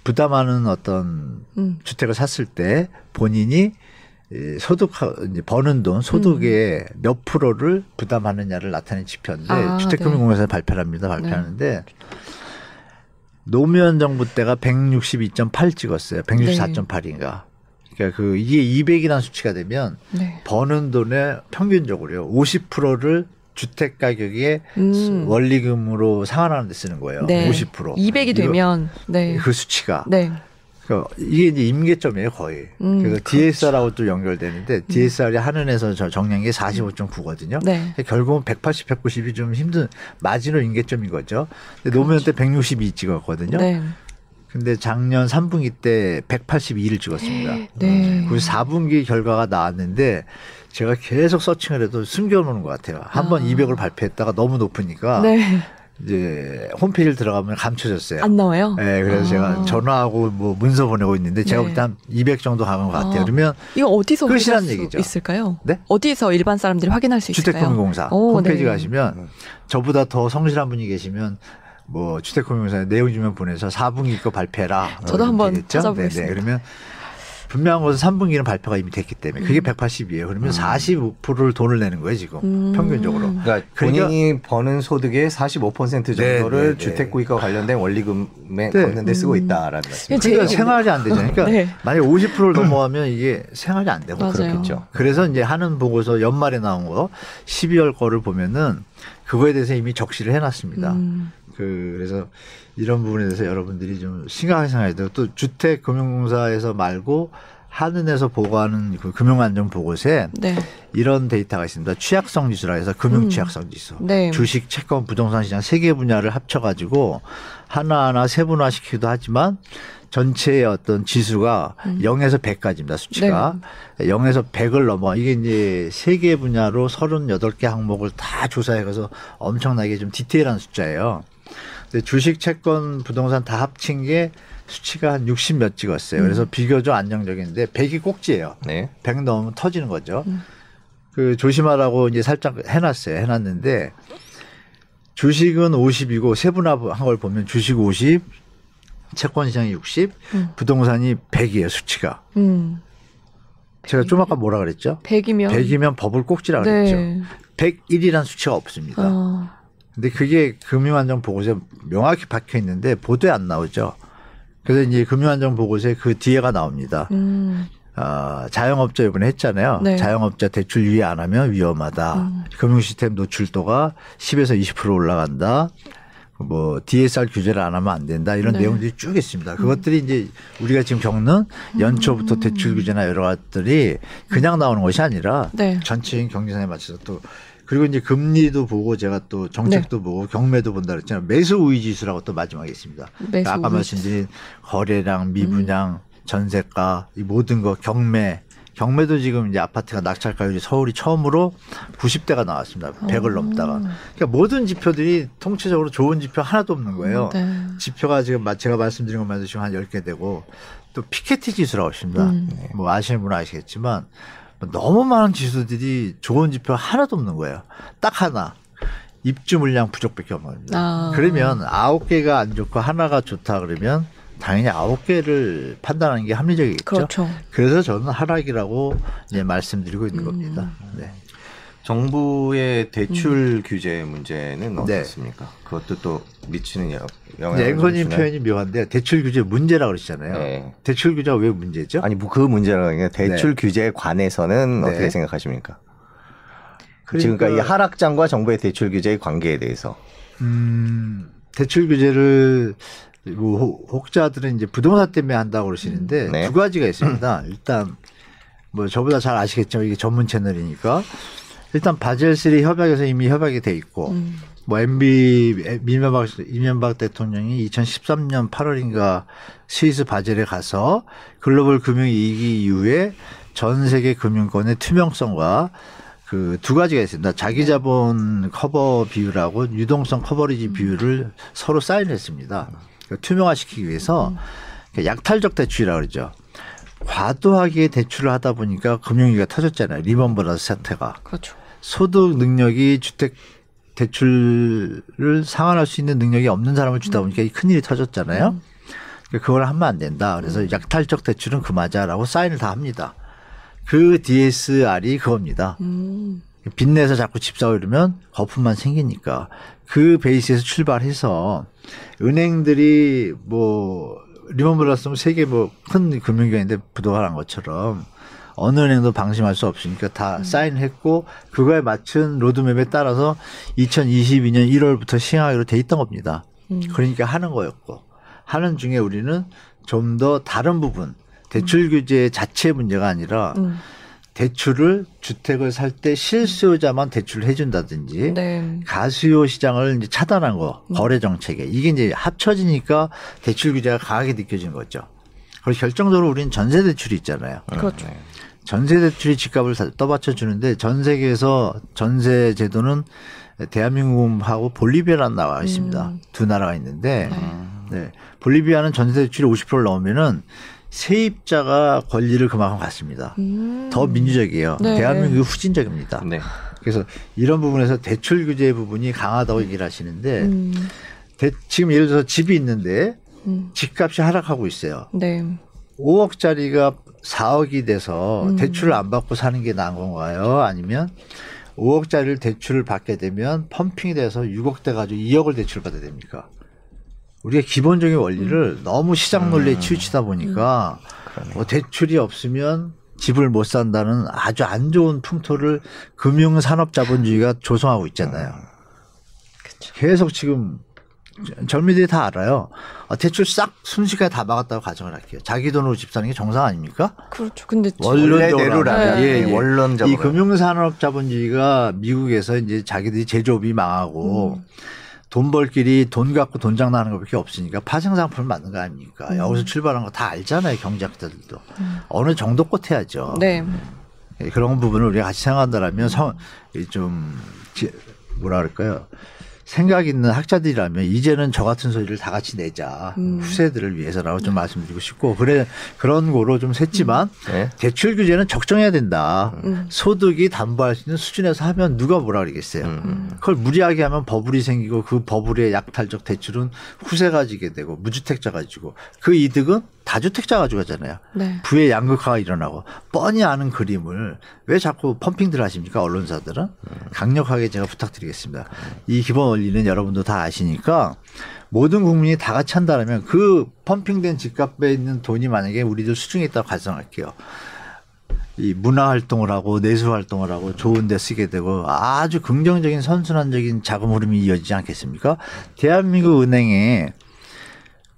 부담하는 어떤 주택을 샀을 때 본인이 버는 돈 소득의 몇 프로를 부담하느냐를 나타낸 지표인데 주택금융공사에서 발표합니다. 발표하는데 노무현 정부 때가 162.8 찍었어요. 164.8인가. 그러니까 이게 200이라는 수치가 되면 버는 돈의 평균적으로요 50%를 주택 가격에 원리금으로 상환하는 데 쓰는 거예요. 50%. 200이 되면 그 수치가. 네. 그러니까 이게 이제 임계점이에요, 거의. 그래서 DSR하고 또 연결되는데 DSR이 한은에서 정량이 45.9거든요. 네. 결국은 180, 190이 좀 힘든 마지노 임계점인 거죠. 근데 노무현 때 162 찍었거든요. 네. 근데 작년 3분기 때 182를 찍었습니다. 네. 그리고 4분기 결과가 나왔는데 제가 계속 서칭을 해도 숨겨놓는 것 같아요. 한번 200을 발표했다가 너무 높으니까 이제 홈페이지를 들어가면 감춰졌어요. 안 나와요? 네, 그래서 제가 전화하고 뭐 문서 보내고 있는데 제가 볼 때 한 200 정도 가는 것 같아요. 그러면 이거 어디서 확인할 수 있을까요? 네? 어디서 일반 사람들이 확인할 수 있을까요? 주택금융공사 홈페이지 가시면 저보다 더 성실한 분이 계시면 뭐 주택금융공사에 내용 주면 보내서 4분기 거 발표해라. 저도 한번 찾아보겠습니다. 네네. 그러면 분명한 것은 3분기는 발표가 이미 됐기 때문에 그게 180이에요. 그러면 45%를 돈을 내는 거예요 지금 평균적으로. 그러니까 본인이 버는 소득의 45% 정도를 주택 구입과 관련된 원리금에 걷는 데 쓰고 있다라는 말씀이죠. 그러니까 생활이 안 되잖아요. 그러니까 만약에 50%를 넘어가면 이게 생활이 안 되고 그렇겠죠. 그래서 이제 하는 보고서 연말에 나온 거 12월 거를 보면은 그거에 대해서 이미 적시를 해놨습니다. 그래서 이런 부분에 대해서 여러분들이 좀 심각하게 생각해야 되고 또 주택금융공사에서 말고 한은에서 보고하는 그 금융안전보고서에 이런 데이터가 있습니다. 취약성지수라 해서 금융취약성지수. 주식, 채권, 부동산 시장 세 개 분야를 합쳐가지고 하나하나 세분화시키기도 하지만 전체의 어떤 지수가 0에서 100까지입니다. 수치가. 0에서 100을 넘어. 이게 이제 세 개 분야로 38개 항목을 다 조사해서 엄청나게 좀 디테일한 숫자예요. 근데 주식, 채권, 부동산 다 합친 게 수치가 한 60몇 찍었어요. 그래서 비교적 안정적인데 100이 꼭지예요. 100 넘으면 터지는 거죠. 그 조심하라고 이제 살짝 해놨어요. 해놨는데 주식은 50이고 세분화한 걸 보면 주식 50, 채권 시장이 60, 부동산이 100이에요 수치가. 제가 좀 아까 뭐라 그랬죠? 100이면 버블 꼭지라 그랬죠. 네. 101이라는 수치가 없습니다. 근데 그게 금융안정 보고서에 명확히 박혀 있는데 보도에 안 나오죠. 그래서 이제 금융안정 보고서에 그 뒤에가 나옵니다. 자영업자 이번에 했잖아요. 네. 자영업자 대출 유예 안 하면 위험하다. 금융시스템 노출도가 10에서 20% 올라간다. 뭐 DSR 규제를 안 하면 안 된다. 이런 네. 내용들이 쭉 있습니다. 그것들이 이제 우리가 지금 겪는 연초부터 대출 규제나 여러 것들이 그냥 나오는 것이 아니라 네. 전체인 경제상에 맞춰서 또 그리고 이제 금리도 보고 제가 또 정책도 네. 보고 경매도 본다 그랬잖아요. 매수 우위 지수라고 또 마지막에 있습니다. 그러니까 아까 말씀드린 거래량, 미분양, 전세가 이 모든 거 경매도 지금 이제 아파트가 낙찰가율이 서울이 처음으로 90대가 나왔습니다. 100을 넘다가. 그러니까 모든 지표들이 통체적으로 좋은 지표 하나도 없는 거예요. 네. 지표가 지금 제가 말씀드린 것만 해도 지금 한 10개 되고 또 피케티 지수라고 있습니다. 뭐 아시는 분은 아시겠지만 너무 많은 지수들이 좋은 지표 하나도 없는 거예요. 딱 하나. 입주 물량 부족밖에 없는 겁니다. 그러면 9개가 안 좋고 하나가 좋다 그러면 당연히 9개를 판단하는 게 합리적이겠죠. 그렇죠. 그래서 저는 하락이라고 이제 말씀드리고 있는 겁니다. 네. 정부의 대출 규제 문제는 어떻습니까? 네. 그것도 또 미치는 영향을. 앵커님 표현이 묘한데 대출 규제 문제라고 그러시잖아요. 네. 대출 규제가 왜 문제죠? 아니 그 문제라는 게 대출 규제에 관해서는 어떻게 생각하십니까? 지금까지 이 하락장과 정부의 대출 규제의 관계에 대해서. 대출 규제를 혹자들은 이제 부동산 때문에 한다고 그러시는데 두 가지가 있습니다. 일단 뭐 저보다 잘 아시겠지만 이게 전문 채널이니까 일단 바젤3 협약에서 이미 협약이 돼 있고 뭐 MB 이명박 대통령이 2013년 8월인가 스위스 바젤에 가서 글로벌 금융 위기 이후에 전 세계 금융권의 투명성과 그 두 가지가 있습니다. 자기 자본 커버 비율하고 유동성 커버리지 비율을 서로 사인했습니다. 투명화시키기 위해서 약탈적 대출이라고 그러죠. 과도하게 대출을 하다 보니까 금융위기가 터졌잖아요. 리먼 브라더스 사태가. 그렇죠. 소득 능력이 주택 대출을 상환할 수 있는 능력이 없는 사람을 주다 보니까 큰일이 터졌잖아요. 그러니까 그걸 하면 안 된다. 그래서 약탈적 대출은 금하자라고 사인을 다 합니다. 그 DSR이 그겁니다. 빚내서 자꾸 집 사고 이러면 거품만 생기니까 그 베이스에서 출발해서 은행들이 뭐 리먼 브라더스 세계 뭐 큰 금융기관인데 부도한 것처럼 어느 은행도 방심할 수 없으니까 다 사인했고 그거에 맞춘 로드맵에 따라서 2022년 1월부터 시행하기로 돼 있던 겁니다. 그러니까 하는 거였고 하는 중에 우리는 좀 더 다른 부분 대출 규제 자체의 문제가 아니라 대출을 주택을 살 때 실수요자만 대출을 해준다든지 가수요 시장을 이제 차단한 거 거래 정책에 이게 이제 합쳐지니까 대출 규제가 강하게 느껴지는 거죠. 그리고 결정적으로 우리는 전세 대출이 있잖아요. 그렇죠. 전세 대출이 집값을 떠받쳐 주는데 전 세계에서 전세 제도는 대한민국하고 볼리비아랑 나와 있습니다. 두 나라가 있는데 볼리비아는 전세 대출이 50%를 넘으면은 세입자가 권리를 그만큼 갖습니다. 더 민주적이에요. 대한민국이 후진적입니다. 그래서 이런 부분에서 대출 규제 부분이 강하다고 얘기를 하시는데 지금 예를 들어서 집이 있는데 집값이 하락하고 있어요. 5억짜리가 4억이 돼서 대출을 안 받고 사는 게 나은 건가요? 아니면 5억짜리를 대출을 받게 되면 펌핑이 돼서 6억 돼 가지고 2억을 대출 받아야 됩니까? 우리가 기본적인 원리를 너무 시장 논리에 치우치다 보니까 뭐 대출이 없으면 집을 못 산다는 아주 안 좋은 풍토를 금융산업자본주의가 조성하고 있잖아요. 그쵸. 계속 지금 젊은이들이 다 알아요. 대출 싹 순식간에 다 막았다고 가정을 할게요. 자기 돈으로 집 사는 게 정상 아닙니까? 그렇죠. 근데 원래대로라. 원론적으로. 이 금융산업자본주의가 미국에서 이제 자기들이 제조업이 망하고 돈 벌 길이 돈 갖고 돈 장난하는 것밖에 없으니까 파생상품을 만든 거 아닙니까? 여기서 출발한 거 다 알잖아요. 경제학자들도. 어느 정도 꽂혀야죠. 그런 부분을 우리가 같이 생각한다라면 좀 뭐라 그럴까요? 생각 있는 학자들이라면 이제는 저 같은 소리를 다 같이 내자. 후세들을 위해서라고 좀 말씀드리고 싶고 그런 거로 좀 샜지만 대출 규제는 적정해야 된다. 소득이 담보할 수 있는 수준에서 하면 누가 뭐라 그러겠어요. 그걸 무리하게 하면 버블이 생기고 그 버블의 약탈적 대출은 후세가 지게 되고 무주택자가 지고 그 이득은 다주택자가 가져가잖아요. 네. 부의 양극화가 일어나고 뻔히 아는 그림을 왜 자꾸 펌핑들 하십니까? 언론사들은. 강력하게 제가 부탁드리겠습니다. 이 기본 원리는 여러분도 다 아시니까 모든 국민이 다 같이 한다면 그 펌핑된 집값에 있는 돈이 만약에 우리들 수중에 있다고 가정할게요. 이 문화활동을 하고 내수활동을 하고 좋은 데 쓰게 되고 아주 긍정적인 선순환적인 자금 흐름이 이어지지 않겠습니까? 대한민국 은행에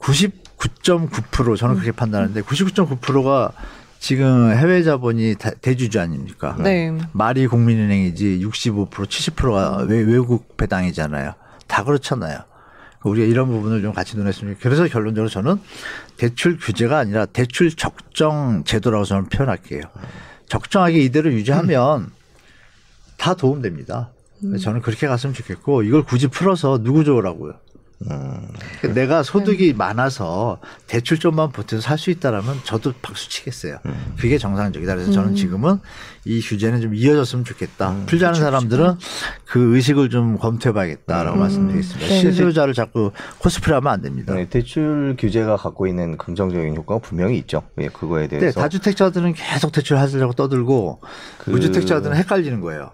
99.9% 저는 그렇게 판단하는데 99.9%가 지금 해외 자본이 대주주 아닙니까? 네. 말이 국민은행이지 65% 70%가 외국 배당이잖아요. 다 그렇잖아요. 우리가 이런 부분을 좀 같이 논했습니다. 그래서 결론적으로 저는 대출 규제가 아니라 대출 적정 제도라고 저는 표현할게요. 적정하게 이대로 유지하면 다 도움됩니다. 저는 그렇게 갔으면 좋겠고 이걸 굳이 풀어서 누구 좋으라고요. 내가 소득이 많아서 대출 좀만 보태서 살 수 있다라면 저도 박수 치겠어요. 그게 정상적이다. 그래서 저는 지금은 이 규제는 좀 이어졌으면 좋겠다. 풀지 않은 사람들은 그 의식을 좀 검토해 봐야겠다라고 말씀드리겠습니다. 네. 실수요자를 자꾸 코스프레하면 안 됩니다. 네, 대출 규제가 갖고 있는 긍정적인 효과가 분명히 있죠. 예, 그거에 대해서. 네, 다주택자들은 계속 대출하시려고 떠들고 무주택자들은 헷갈리는 거예요.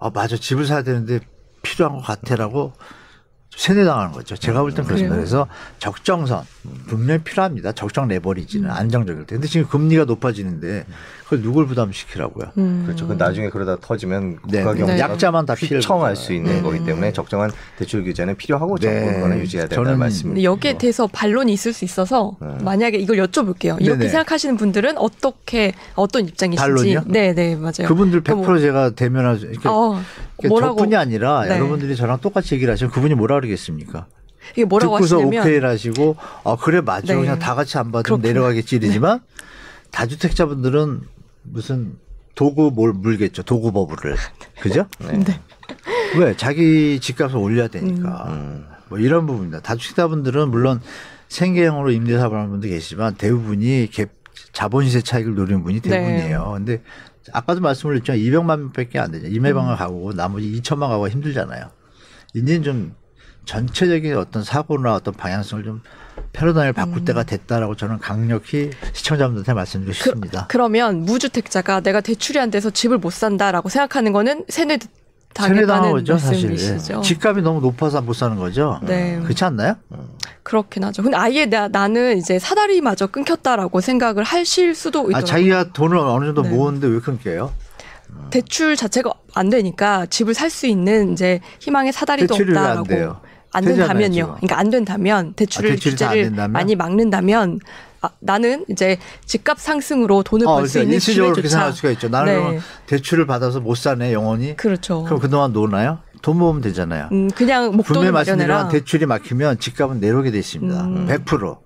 아, 맞아. 집을 사야 되는데 필요한 것 같애라고 세뇌당하는 거죠. 제가 볼 땐 그렇습니다. 그래서 적정선 분명히 필요합니다. 적정 레버리지는 안정적일 때. 근데 지금 금리가 높아지는데 그걸 누굴 부담시키라고요. 그렇죠. 그 나중에 그러다 터지면 국가 경제가 약자만 다 피청할 수 있는 거기 때문에 적정한 대출 규제는 필요하고 정부는 유지해야 된다는 말씀입니다. 여기에 대해서 반론이 있을 수 있어서 만약에 이걸 여쭤볼게요. 이렇게 생각하시는 분들은 어떻게 어떤 입장이신지. 반론이요? 네네 맞아요. 그분들 100% 뭐, 제가 대면하죠. 저뿐이 아니라 여러분들이 저랑 똑같이 얘기를 하시면 그분이 뭐라 그러겠습니까? 이게 뭐라고 듣고서 하시냐면 오케이를 하시고 아 그래 맞죠. 그냥 다 같이 안 받으면 그렇구나. 내려가겠지 이러지만 다주택자분들은 무슨 도구 뭘 물겠죠. 도구 버블을. 그죠? 네. 왜? 자기 집값을 올려야 되니까. 뭐 이런 부분입니다. 다주택자분들은 물론 생계형으로 임대사업을 하는 분도 계시지만 대부분이 자본시세 차익을 노리는 분이 대부분이에요. 근데 아까도 말씀을 했지만 200만 명밖에 안 되죠. 임대방을 가고 나머지 2천만 가구가 힘들잖아요. 이제는 좀 전체적인 어떤 사고나 어떤 방향성을 좀 패러다임을 바꿀 때가 됐다라고 저는 강력히 시청자분들한테 말씀드리고 싶습니다. 그러면 무주택자가 내가 대출이 안 돼서 집을 못 산다라고 생각하는 거는 세뇌당하는 거죠, 사실. 집값이 너무 높아서 못 사는 거죠. 네. 그렇지 않나요? 그렇긴 하죠. 근데 아예 나는 이제 사다리마저 끊겼다라고 생각을 하실 수도 있더라고요. 아, 자기가 돈을 어느 정도 모으는데 왜 끊겨요? 대출 자체가 안 되니까 집을 살 수 있는 이제 희망의 사다리도 없다라고. 안 된다면요. 지금. 그러니까 안 된다면 규제를 된다면? 많이 막는다면 나는 이제 집값 상승으로 돈을 벌 수 있는 일시적으로 그렇게 생각할 수가 있죠. 나는 그러면 대출을 받아서 못 사네 영원히. 그렇죠. 그럼 그동안 노나요? 돈 모으면 되잖아요. 그냥 목돈을 분명히 말씀드리면 대출이 막히면 집값은 내려오게 돼 있습니다. 100%.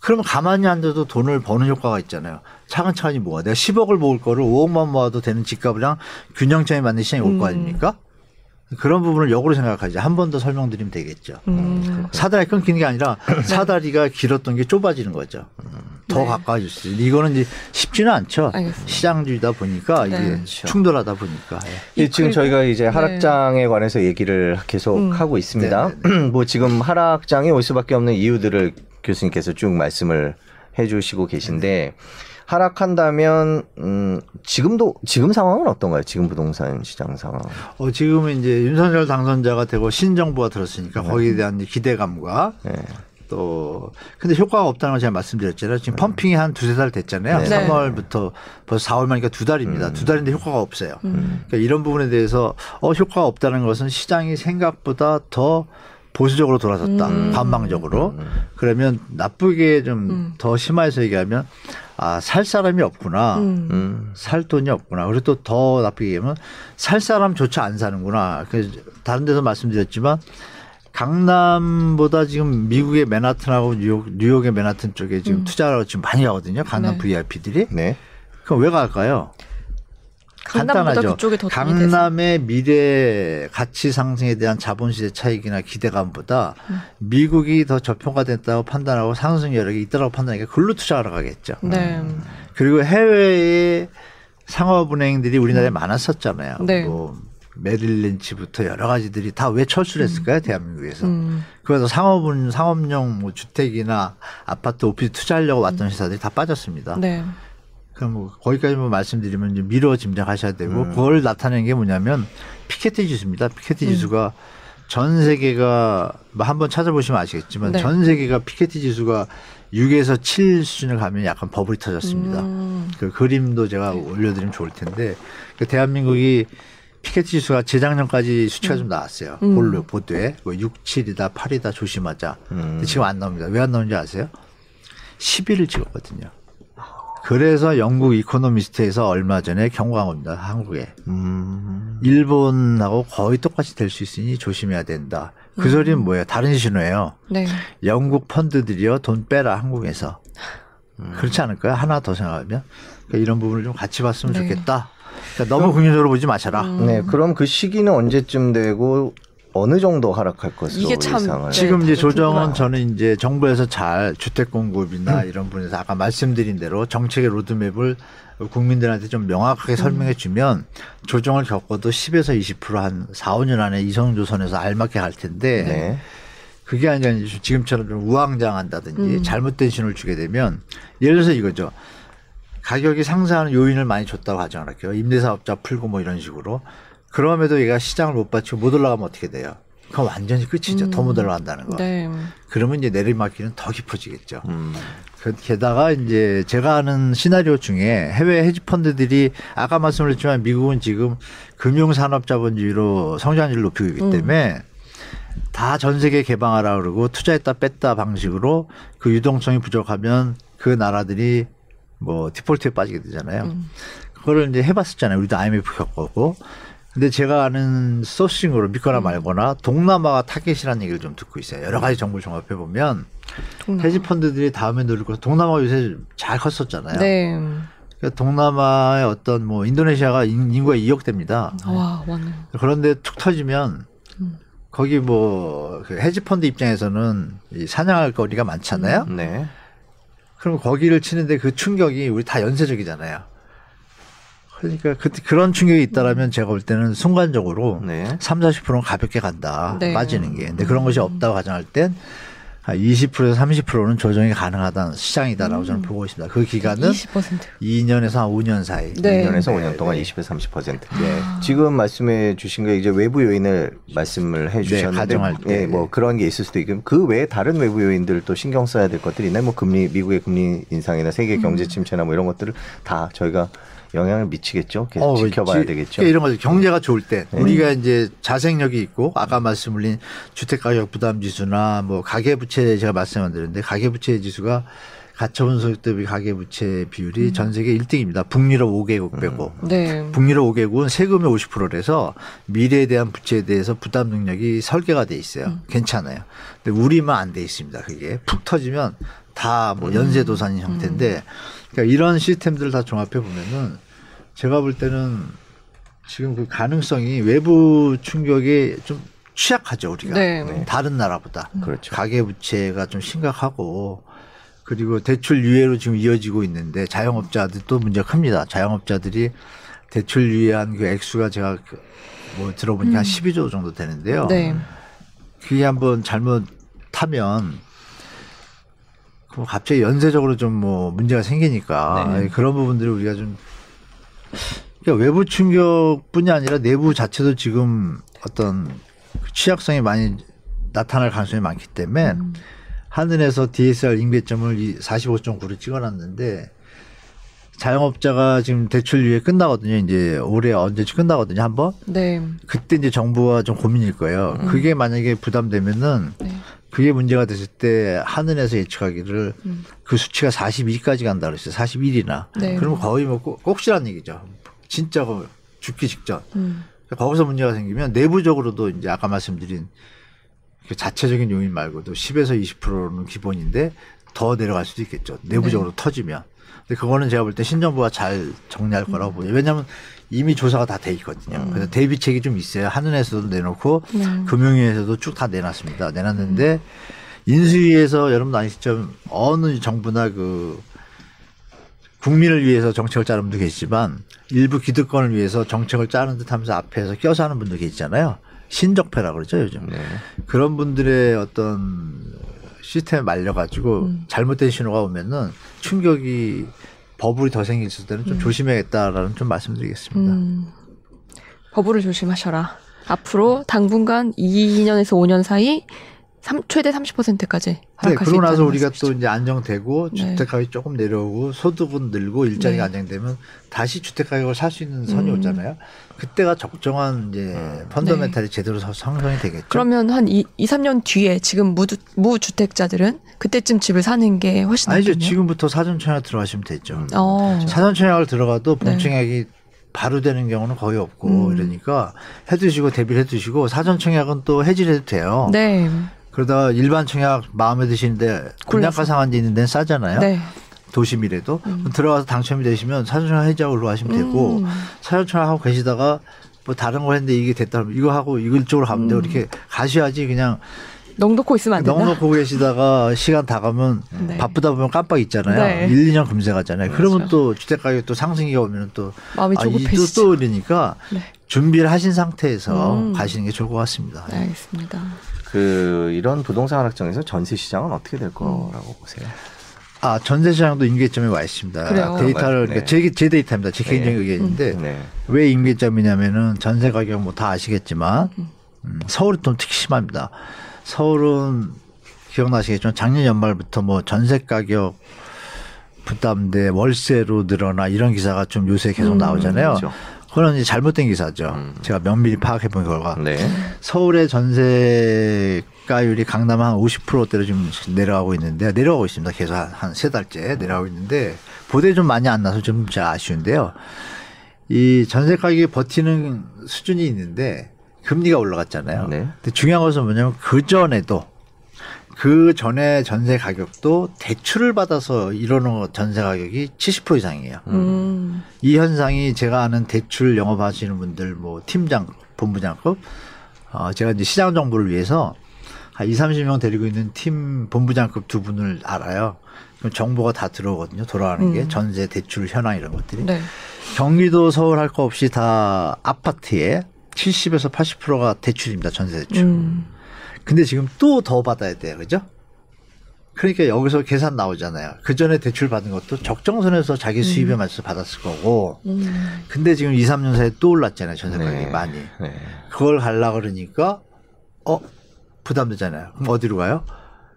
그러면 가만히 앉아도 돈을 버는 효과가 있잖아요. 차근차근히 모아. 내가 10억을 모을 거를 5억만 모아도 되는 집값이랑 균형점에 맞는 시장이 올 거 아닙니까? 그런 부분을 역으로 생각하지. 한 번 더 설명드리면 되겠죠. 사다리 끊기는 게 아니라 사다리가 길었던 게 좁아지는 거죠. 더 가까워질 수 있어요. 이거는 이제 쉽지는 않죠. 알겠습니다. 시장주의다 보니까 이게 충돌하다 보니까. 예. 지금 저희가 이제 하락장에 관해서 얘기를 계속 하고 있습니다. 뭐 지금 하락장이 올 수밖에 없는 이유들을 교수님께서 쭉 말씀을 해주시고 계신데 하락한다면 지금 상황은 어떤가요? 지금 부동산 시장 상황. 지금 이제 윤석열 당선자가 되고 신정부가 들었으니까 거기에 대한 기대감과 또 근데 효과가 없다는 걸 제가 말씀드렸잖아요. 지금 펌핑이 한 두세 달 됐잖아요. 3월부터 벌써 4월만이니까 두 달입니다. 두 달인데 효과가 없어요. 그러니까 이런 부분에 대해서 효과가 없다는 것은 시장이 생각보다 더 보수적으로 돌아섰다. 관망적으로. 그러면 나쁘게 좀 더 심화해서 얘기하면 아, 살 사람이 없구나. 살 돈이 없구나. 그리고 또 더 나쁘게 얘기하면 살 사람조차 안 사는구나. 그래서 다른 데서 말씀드렸지만 강남보다 지금 미국의 맨하튼하고 뉴욕의 맨하튼 쪽에 지금 투자를 지금 많이 하거든요. 강남 VIP들이. 그럼 왜 갈까요? 간단하죠. 강남의 미래 가치 상승에 대한 자본시세 차익이나 기대감보다 미국이 더 저평가됐다고 판단하고 상승 여력이 있다고 판단하니까 글로 투자하러 가겠죠. 그리고 해외의 상업은행들이 우리나라에 많았었잖아요. 뭐 메릴 린치부터 여러 가지들이 다 왜 철수를 했을까요? 대한민국에서. 그래서 상업은 상업용 뭐 주택이나 아파트 오피스 투자하려고 왔던 회사들이 다 빠졌습니다. 네. 그럼 뭐 거기까지만 말씀드리면 이제 미뤄 짐작하셔야 되고 그걸 나타낸 게 뭐냐면 피케티 지수입니다. 피케티 지수가 전 세계가 뭐 한번 찾아보시면 아시겠지만 네. 전 세계가 피케티 지수가 6에서 7 수준을 가면 약간 버블이 터졌습니다. 그 그림도 제가 올려드리면 좋을 텐데 그 대한민국이 피케티 지수가 재작년까지 수치가 좀 나왔어요. 보도에 뭐 6, 7이다 8이다 조심하자. 근데 지금 안 나옵니다. 왜 안 나오는지 아세요? 10위를 찍었거든요. 그래서 영국 이코노미스트에서 얼마 전에 경고한 겁니다. 한국에. 일본하고 거의 똑같이 될 수 있으니 조심해야 된다. 그 소리는 뭐예요? 다른 신호예요. 네. 영국 펀드들이요. 돈 빼라 한국에서. 그렇지 않을까요? 하나 더 생각하면. 그러니까 이런 부분을 좀 같이 봤으면 네. 좋겠다. 그러니까 너무 긍정적으로 보지 마셔라. 네, 그럼 그 시기는 언제쯤 되고 어느 정도 하락할 것으로 예상을 지금 네, 이제 조정은 저는 이제 정부에서 잘 주택 공급이나 이런 부분에서 아까 말씀드린 대로 정책의 로드맵을 국민들한테 좀 명확하게 설명해 주면 조정을 겪어도 10에서 20% 한 4, 5년 안에 이성조선에서 알맞게 갈 텐데 네. 그게 아니라 지금처럼 좀 우왕좌왕한다든지 잘못된 신호를 주게 되면 예를 들어서 이거죠. 가격이 상승하는 요인을 많이 줬다고 가정을 할게요. 임대사업자 풀고 뭐 이런 식으로. 그럼에도 얘가 시장을 못 받치고 못 올라가면 어떻게 돼요? 그건 완전히 끝이죠. 더 못 올라간다는 거. 네. 그러면 이제 내리막길은 더 깊어지겠죠. 게다가 이제 제가 아는 시나리오 중에 해외 헤지펀드들이 아까 말씀을 했지만 미국은 지금 금융산업자본주의로 성장률을 높이고 있기 때문에 다 전 세계 개방하라 그러고 투자했다 뺐다 방식으로 그 유동성이 부족하면 그 나라들이 뭐 디폴트에 빠지게 되잖아요. 그거를 이제 해봤었잖아요. 우리도 IMF 겪었고. 근데 제가 아는 소싱으로 믿거나 말거나 동남아가 타겟이라는 얘기를 좀 듣고 있어요. 여러 가지 정보를 종합해 보면 헤지펀드들이 다음에 노릴 거 동남아가 요새 잘 컸었잖아요. 네. 그러니까 동남아의 어떤 뭐 인도네시아가 인구가 2억 됩니다. 와, 맞네. 그런데 툭 터지면 거기 뭐 헤지펀드 입장에서는 이 사냥할 거리가 많잖아요. 네. 그럼 거기를 치는데 그 충격이 우리 다 연쇄적이잖아요. 그러니까 그런 충격이 있다라면 제가 볼 때는 순간적으로 네. 3, 40%는 가볍게 간다. 네. 빠지는 게. 근데 그런 것이 없다고 가정할 땐 20%에서 30%는 조정이 가능하다는 시장이다라고 저는 보고 있습니다. 그 기간은 20%. 2년에서 한 5년 사이. 네. 2년에서 5년 동안 네. 20에서 30%. 네. 지금 말씀해 주신 게 이제 외부 요인을 말씀을 해 주셨는데 네, 가정할 때. 네, 뭐 그런 게 있을 수도 있고 그 외에 다른 외부 요인들도 신경 써야 될 것들이 있나요? 뭐 금리 미국의 금리 인상이나 세계 경제 침체나 뭐 이런 것들을 다 저희가 영향을 미치겠죠. 계속 지켜봐야 되겠죠. 이런 거죠. 경제가 좋을 때 우리가 이제 자생력이 있고 아까 말씀드린 주택가격 부담지수나 뭐 가계부채 제가 말씀드렸는데 가계부채 지수가 가처분 소득 대비 가계부채 비율이 전 세계 1등입니다. 북유럽 5개국 빼고. 네. 북유럽 5개국은 세금이 50%라서 미래에 대한 부채에 대해서 부담 능력이 설계가 돼 있어요. 괜찮아요. 근데 우리만 안 돼 있습니다. 그게 푹 터지면 다 뭐 연쇄 도산인 형태인데 그러니까 이런 시스템들을 다 종합해 보면은 제가 볼 때는 지금 그 가능성이 외부 충격이 좀 취약하죠 우리가 네. 다른 나라보다 그렇죠. 가계부채가 좀 심각하고 그리고 대출 유예로 지금 이어지고 있는데 자영업자들도 문제가 큽니다. 자영업자들이 대출 유예한 그 액수가 제가 뭐 들어보니까 한 12조 정도 되는데요. 네. 그게 한번 잘못하면 갑자기 연쇄적으로 좀 뭐 문제가 생기니까 네. 그런 부분들을 우리가 좀 그러니까 외부 충격뿐이 아니라 내부 자체도 지금 어떤 취약성이 많이 나타날 가능성이 많기 때문에 하늘에서 DSR 임계점을 45.9로 찍어놨는데 자영업자가 지금 대출 유예 끝나거든요. 이제 올해 언제쯤 끝나거든요. 한번 네. 그때 이제 정부와 좀 고민일 거예요. 그게 만약에 부담되면은 네. 그게 문제가 됐을 때 하늘에서 예측하기를 그 수치가 42까지 간다 그랬어요. 41이나. 네. 그러면 거의 뭐 꼭지란 얘기죠. 진짜 죽기 직전. 거기서 문제가 생기면 내부적으로도 이제 아까 말씀드린 그 자체적인 요인 말고도 10에서 20%는 기본인데 더 내려갈 수도 있겠죠. 내부적으로 네. 터지면. 근데 그거는 제가 볼 때 신정부가 잘 정리할 거라고 보죠. 왜냐하면 이미 조사가 다 돼 있거든요. 그래서 대비책이 좀 있어요. 한은에서도 내놓고 금융위에서도 쭉 다 내놨습니다. 내놨는데 인수위에서 여러분 아시죠? 어느 정부나 그 국민을 위해서 정책을 짜는 분도 계시지만 일부 기득권을 위해서 정책을 짜는 듯 하면서 앞에서 껴서 하는 분도 계시잖아요. 신적폐라고 그러죠 요즘. 네. 그런 분들의 어떤 시스템에 말려가지고 잘못된 신호가 오면은 충격이 버블이 더 생길 때는 좀 조심해야겠다라는 좀 말씀드리겠습니다. 버블을 조심하셔라. 앞으로 당분간 2년에서 5년 사이 최대 30%까지 하락할 수 있다는 그러고 나서 우리가 말씀이시죠. 또 이제 안정되고 주택가격이 조금 내려오고 소득은 늘고 일자리가 안정되면 다시 주택가격을 살 수 있는 선이 오잖아요. 그때가 적정한 이제 펀더멘탈이 제대로 형성이 되겠죠. 그러면 한 2-3년 뒤에 지금 무주택자들은 그때쯤 집을 사는 게 훨씬 낫겠네요. 아니죠. 지금부터 사전청약 들어가시면 되죠. 사전청약을 들어가도 보증액이 바로 되는 경우는 거의 없고 이러니까 해두시고 대비를 해두시고 사전청약은 또 해지해도 돼요. 네. 그러다 일반 청약 마음에 드시는데 분양가 상한제 있는 데는 싸잖아요. 네. 도심이라도 들어가서 당첨이 되시면 사전청약 해지하고 올라가시면 되고 사전청약하고 계시다가 뭐 다른 거 했는데 이게 됐다 하면 이거 하고 이쪽으로 가면 되고 이렇게 가셔야지 그냥 넉놓고 있으면 안 된다. 넉놓고 계시다가 시간 다 가면 바쁘다 보면 깜빡 있잖아요. 1-2년 금세가잖아요. 그렇죠. 그러면 또 주택가격 또 상승이 오면 또 마음이 조급해지죠. 또 이러니까 준비를 하신 상태에서 가시는 게 좋을 것 같습니다. 네, 알겠습니다. 그 이런 부동산 하락장에서 전세 시장은 어떻게 될 거라고 보세요? 아, 전세 시장도 임계점에 와 있습니다. 그래요. 데이터를 네. 제 데이터입니다. 제 개인적인 의견인데 왜 임계점이냐면은 전세 가격 뭐 다 아시겠지만 서울이 좀 특히 심합니다. 서울은 기억나시겠지만 작년 연말부터 뭐 전세 가격 부담대 월세로 늘어나 이런 기사가 좀 요새 계속 나오잖아요. 그렇죠. 그건 이제 잘못된 기사죠. 제가 면밀히 파악해본 결과 서울의 전세가율이 강남 한 50%대로 지금 내려가고 있는데 내려가고 있습니다. 계속 한 3달째 내려가고 있는데 보도에 좀 많이 안 나서 좀 제가 아쉬운데요. 이 전세 가격이 버티는 수준이 있는데 금리가 올라갔잖아요. 근데 중요한 것은 뭐냐면 그 전에 전세 가격도 대출을 받아서 이러는 전세 가격이 70% 이상이에요. 이 현상이 제가 아는 대출 영업하시는 분들 뭐 팀장, 본부장급, 제가 이제 시장 정보를 위해서 한 20-30명 데리고 있는 팀 본부장급 2분을 알아요. 그럼 정보가 다 들어오거든요. 돌아가는 게 전세, 대출, 현황 이런 것들이. 경기도, 서울 할 거 없이 다 아파트에 70-80%가 대출입니다. 전세 대출. 근데 지금 또 더 받아야 돼요. 그죠? 그러니까 여기서 계산 나오잖아요. 그 전에 대출 받은 것도 적정선에서 자기 수입에 맞춰서 받았을 거고. 근데 지금 2-3년 사이에 또 올랐잖아요. 전세 가격이 많이. 그걸 가려고 그러니까 부담되잖아요. 그럼 어디로 가요?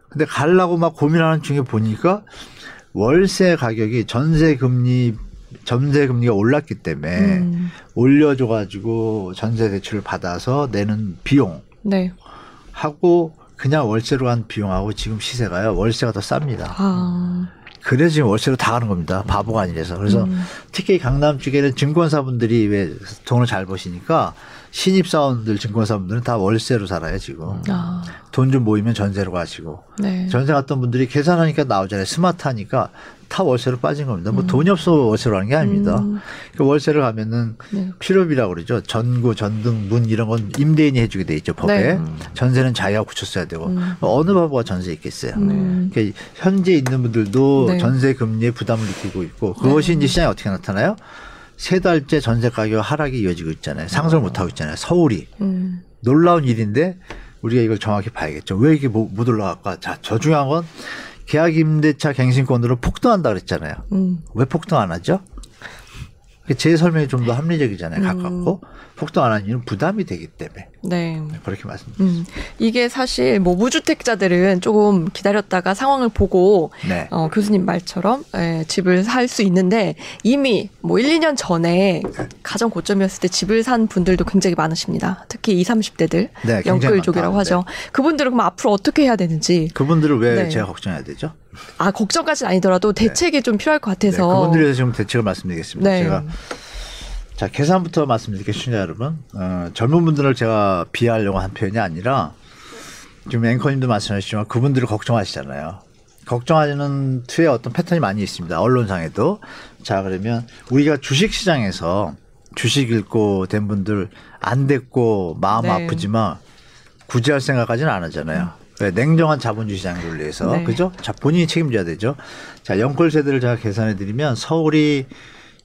근데 가려고 막 고민하는 중에 보니까 월세 가격이 전세 금리가 올랐기 때문에 올려줘가지고 전세 대출을 받아서 내는 비용 하고 그냥 월세로 한 비용하고 지금 시세가요 월세가 더 쌉니다. 그래서 지금 월세로 다 가는 겁니다. 바보가 아니라서. 그래서 특히 강남 쪽에는 증권사분들이 왜 돈을 잘 버시니까 신입사원들 증권사분들은 다 월세로 살아요 지금. 돈 좀 모이면 전세로 가시고 전세 갔던 분들이 계산하니까 나오잖아요. 스마트하니까 다 월세로 빠진 겁니다. 뭐 돈이 없어 월세로 하는 게 아닙니다. 그 월세를 가면은 필요비라고 그러죠. 전구, 전등, 문 이런 건 임대인이 해주게 돼 있죠 법에. 전세는 자기가 고쳤어야 되고 어느 바보가 전세 있겠어요. 그러니까 현재 있는 분들도 전세 금리에 부담을 느끼고 있고 그것이 이제 시장에 어떻게 나타나요? 3달째 전세 가격 하락이 이어지고 있잖아요. 상승을 못 하고 있잖아요. 서울이 놀라운 일인데 우리가 이걸 정확히 봐야겠죠. 왜 이게 못 올라갈까? 자, 저 중요한 건. 계약임대차 갱신권으로 폭등한다 그랬잖아요. 왜 폭등 안 하죠? 제 설명이 좀 더 합리적이잖아요. 가깝고 폭등 안 하는 이유는 부담이 되기 때문에 그렇게 말씀드렸습니다. 이게 사실 뭐 무주택자들은 조금 기다렸다가 상황을 보고 교수님 말처럼 집을 살 수 있는데 이미 뭐 1-2년 전에 가장 고점이었을 때 집을 산 분들도 굉장히 많으십니다. 특히 20-30대들 영끌족이라고 하죠. 그분들은 그럼 앞으로 어떻게 해야 되는지 그분들을 왜 제가 걱정해야 되죠? 아, 걱정까지는 아니더라도 대책이 좀 필요할 것 같아서 그분들에 대해서 좀 대책을 말씀드리겠습니다. 제가 자 계산부터 말씀드리겠습니다. 여러분 젊은 분들을 제가 비하하려고 한 표현이 아니라 지금 앵커님도 말씀하셨지만 그분들을 걱정하시잖아요. 걱정하는 투의 어떤 패턴이 많이 있습니다. 언론상에도. 자 그러면 우리가 주식시장에서 주식 읽고 된 분들 안 됐고 마음 아프지만 구제할 생각까지는 안 하잖아요. 네, 냉정한 자본주의 시장 논리에서 네. 그죠? 자, 본인이 책임져야 되죠. 자, 연골세대를 제가 계산해 드리면 서울이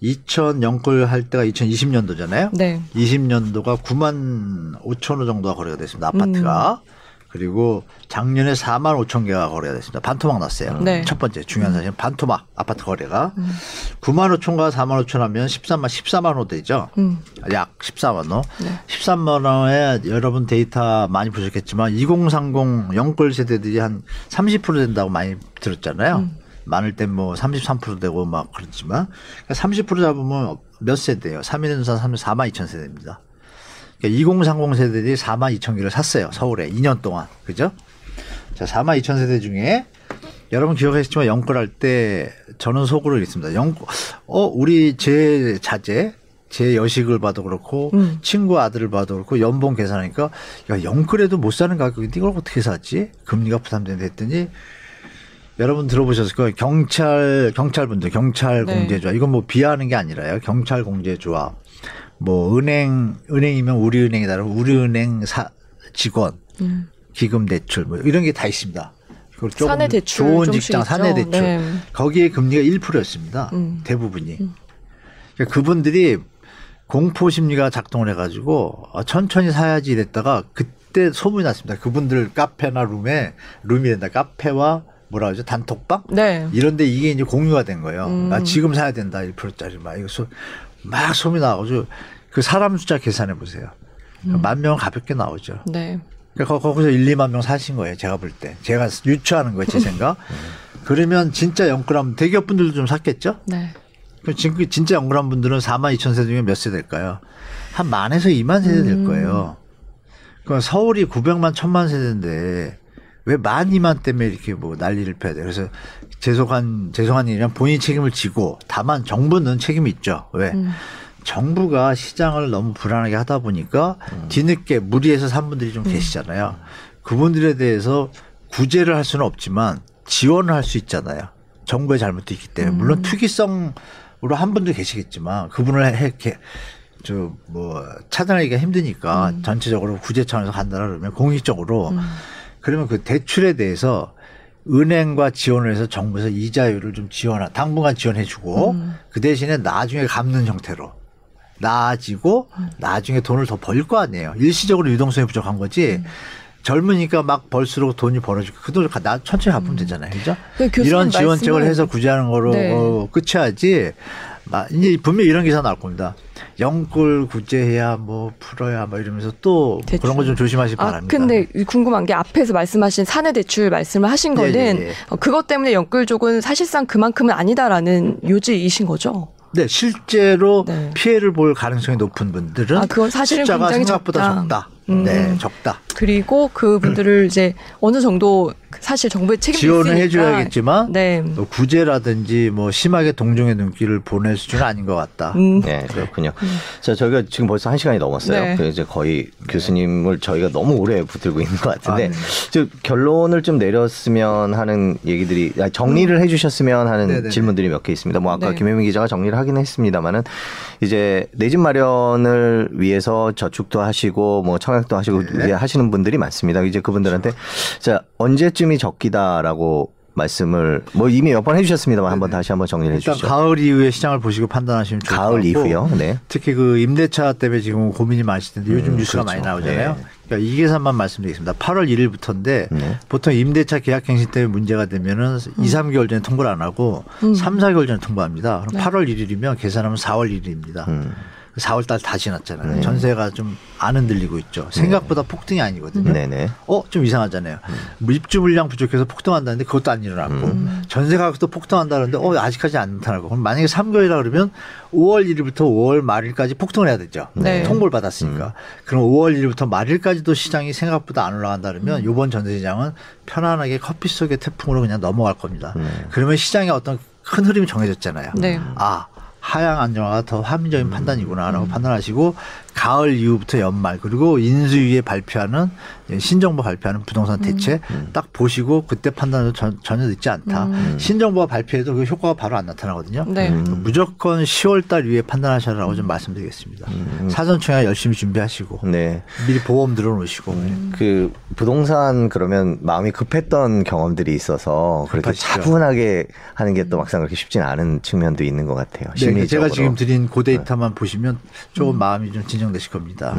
2000 연골할 때가 2020년도잖아요. 네. 20년도가 9만 5천 호 정도가 거래가 됐습니다. 아파트가. 그리고 작년에 4만 5천 개가 거래가 됐습니다. 반토막 났어요. 네. 첫 번째 중요한 사실은 반토막 아파트 거래가 9만 5천과 4만 5천 하면 14만 호 되죠. 약 14만 호. 네. 13만 호에 여러분 데이터 많이 보셨겠지만 2030 연골 세대들이 한 30% 된다고 많이 들었잖아요. 많을 땐 뭐 33% 되고 막 그렇지만 그러니까 30% 잡으면 몇 세대예요? 3인 분산 4만 2천 세대입니다. 2030 세대들이 4만 2천 개를 샀어요. 서울에 2년 동안. 그죠? 자, 4만 2천 세대 중에 여러분 기억하시지만 연끌할 때 저는 속으로 있습니다. 우리 제 자제, 제 여식을 봐도 그렇고 친구 아들을 봐도 그렇고 연봉 계산하니까 야, 연끌해도 못 사는 가격인데 이걸 어떻게 사지? 금리가 부담된다 했더니 여러분 들어보셨을 거예요. 경찰분들, 경찰 공제조합. 네. 이건 뭐 비하하는 게 아니라요. 경찰 공제조합. 뭐 은행이면 우리은행이다. 우리은행 직원, 기금 대출 뭐 이런 게 다 있습니다. 그리고 사내 대출 좋은 직장 사내 대출 네. 거기에 금리가 1%였습니다. 대부분이 그러니까 그분들이 공포 심리가 작동을 해가지고 천천히 사야지 이랬다가 그때 소문이 났습니다. 그분들 카페나 룸이 된다. 카페와 뭐라 그러죠? 단톡방 네. 이런데 이게 이제 공유가 된 거예요. 나 지금 사야 된다. 1%짜리 막 이거 막 소문이 나가지고 그 사람 숫자 계산해 보세요. 10,000명 가볍게 나오죠. 네. 그러니까 거기서 1~2만 명 사신 거예요. 제가 볼 때. 제가 유추하는 거예요. 제 생각. 그러면 진짜 연끌하면 대기업분들도 좀 샀겠죠? 네. 그럼 진짜 연끌한 분들은 4만 2천 세대 중에 몇 세대일까요? 한 10,000에서 20,000 세대 될 거예요. 그럼 서울이 900만 10,000만 세대인데 왜 12,000 때문에 이렇게 뭐 난리를 펴야 돼요. 그래서 죄송한 일이면 본인이 책임을 지고 다만 정부는 책임이 있죠. 왜? 정부가 시장을 너무 불안하게 하다 보니까 뒤늦게 무리해서 산 분들이 좀 계시잖아요. 그분들에 대해서 구제를 할 수는 없지만 지원을 할 수 있잖아요. 정부의 잘못도 있기 때문에. 물론 특이성으로 한 분도 계시겠지만 그분을 이렇게 차단하기가 힘드니까 전체적으로 구제 차원에서 간다라 그러면 공익적으로 그러면 그 대출에 대해서 은행과 지원을 해서 정부에서 이자율을 좀 당분간 지원해주고 그 대신에 나중에 갚는 형태로 나아지고 나중에 돈을 더 벌 거 아니에요. 일시적으로 유동성이 부족한 거지 젊으니까 막 벌수록 돈이 벌어지고 그 돈을 천천히 갚으면 되잖아요. 그죠? 이런 지원책을 해서 구제하는 거로 네. 끝이야지 이제 분명히 이런 기사 나올 겁니다. 연골 구제해야 풀어야 이러면서 또 대출. 그런 거 좀 조심하시기 바랍니다. 근데 궁금한 게 앞에서 말씀하신 사내 대출 말씀을 하신 거는 네. 그것 때문에 연골 쪽은 사실상 그만큼은 아니다라는 요지이신 거죠? 네. 실제로 네. 피해를 볼 가능성이 높은 분들은 그건 사실은 굉장히 생각보다 적다. 네. 적다. 그리고 그분들을 이제 어느 정도 사실 정부의 책임이 있으니까 지원을 해줘야겠지만 네. 구제라든지 심하게 동정의 눈길을 보낼 수준은 아닌 것 같다. 네, 그렇군요. 자, 저희가 지금 벌써 1시간이 넘었어요. 네. 그래서 이제 거의 교수님을 저희가 너무 오래 붙들고 있는 것 같은데 네. 결론을 좀 내렸으면 하는 얘기들이 정리를 해주셨으면 하는 네네네. 질문들이 몇 개 있습니다. 아까 네. 김혜민 기자가 정리를 하긴 했습니다만은 이제 내 집 마련을 위해서 저축도 하시고 청약도 하시고 네. 하시는 분들이 많습니다. 이제 그분들한테 자 언제쯤이 적기다라고 말씀을 이미 몇 번 해주셨습니다만 다시 한번 정리를 해주시죠. 일단 가을 이후에 시장을 보시고 판단하시면 좋을 것 같고 가을 이후요. 네. 특히 그 임대차 때문에 지금 고민이 많으실 텐데 요즘 뉴스가 그렇죠. 많이 나오잖아요. 네. 그러니까 이 계산만 말씀드리겠습니다. 8월 1일부터인데 네. 보통 임대차 계약갱신 때문에 문제가 되면은 2~3개월 전에 통보를 안 하고 3~4개월 전에 통보합니다. 그럼 네. 8월 1일이면 계산하면 4월 1일입니다. 4월 달 다 지났잖아요. 네. 전세가 좀 안 흔들리고 있죠. 생각보다 네. 폭등이 아니거든요. 네. 좀 이상하잖아요. 입주 물량 부족해서 폭등한다는데 그것도 안 일어났고 전세 가격도 폭등한다는데 아직까지 안 나타나고 그럼 만약에 3개월이라 그러면 5월 1일부터 5월 말일까지 폭등을 해야 되죠. 네. 통보를 받았으니까. 그럼 5월 1일부터 말일까지도 시장이 생각보다 안 올라간다 그러면 이번 전세 시장은 편안하게 커피 속의 태풍으로 그냥 넘어갈 겁니다. 그러면 시장의 어떤 큰 흐름이 정해졌잖아요. 네. 하향 안정화가 더 합리적인 판단이구나라고 판단하시고 가을 이후부터 연말 그리고 인수위에 발표하는 신정부 발표하는 부동산 대책 딱 보시고 그때 판단도 전혀 늦지 않다. 신정부가 발표해도 그 효과가 바로 안 나타나거든요. 네. 무조건 10월 달 위에 판단하셔라고 좀 말씀드리겠습니다. 사전 청약 열심히 준비하시고 네. 미리 보험 들어놓으시고 그 부동산 그러면 마음이 급했던 경험들이 있어서 그래도 차분하게 하는 게 또 막상 그렇게 쉽진 않은 측면도 있는 것 같아요. 네, 심리적으로. 제가 지금 드린 그 데이터만 보시면 조금 마음이 좀 진정되실 겁니다.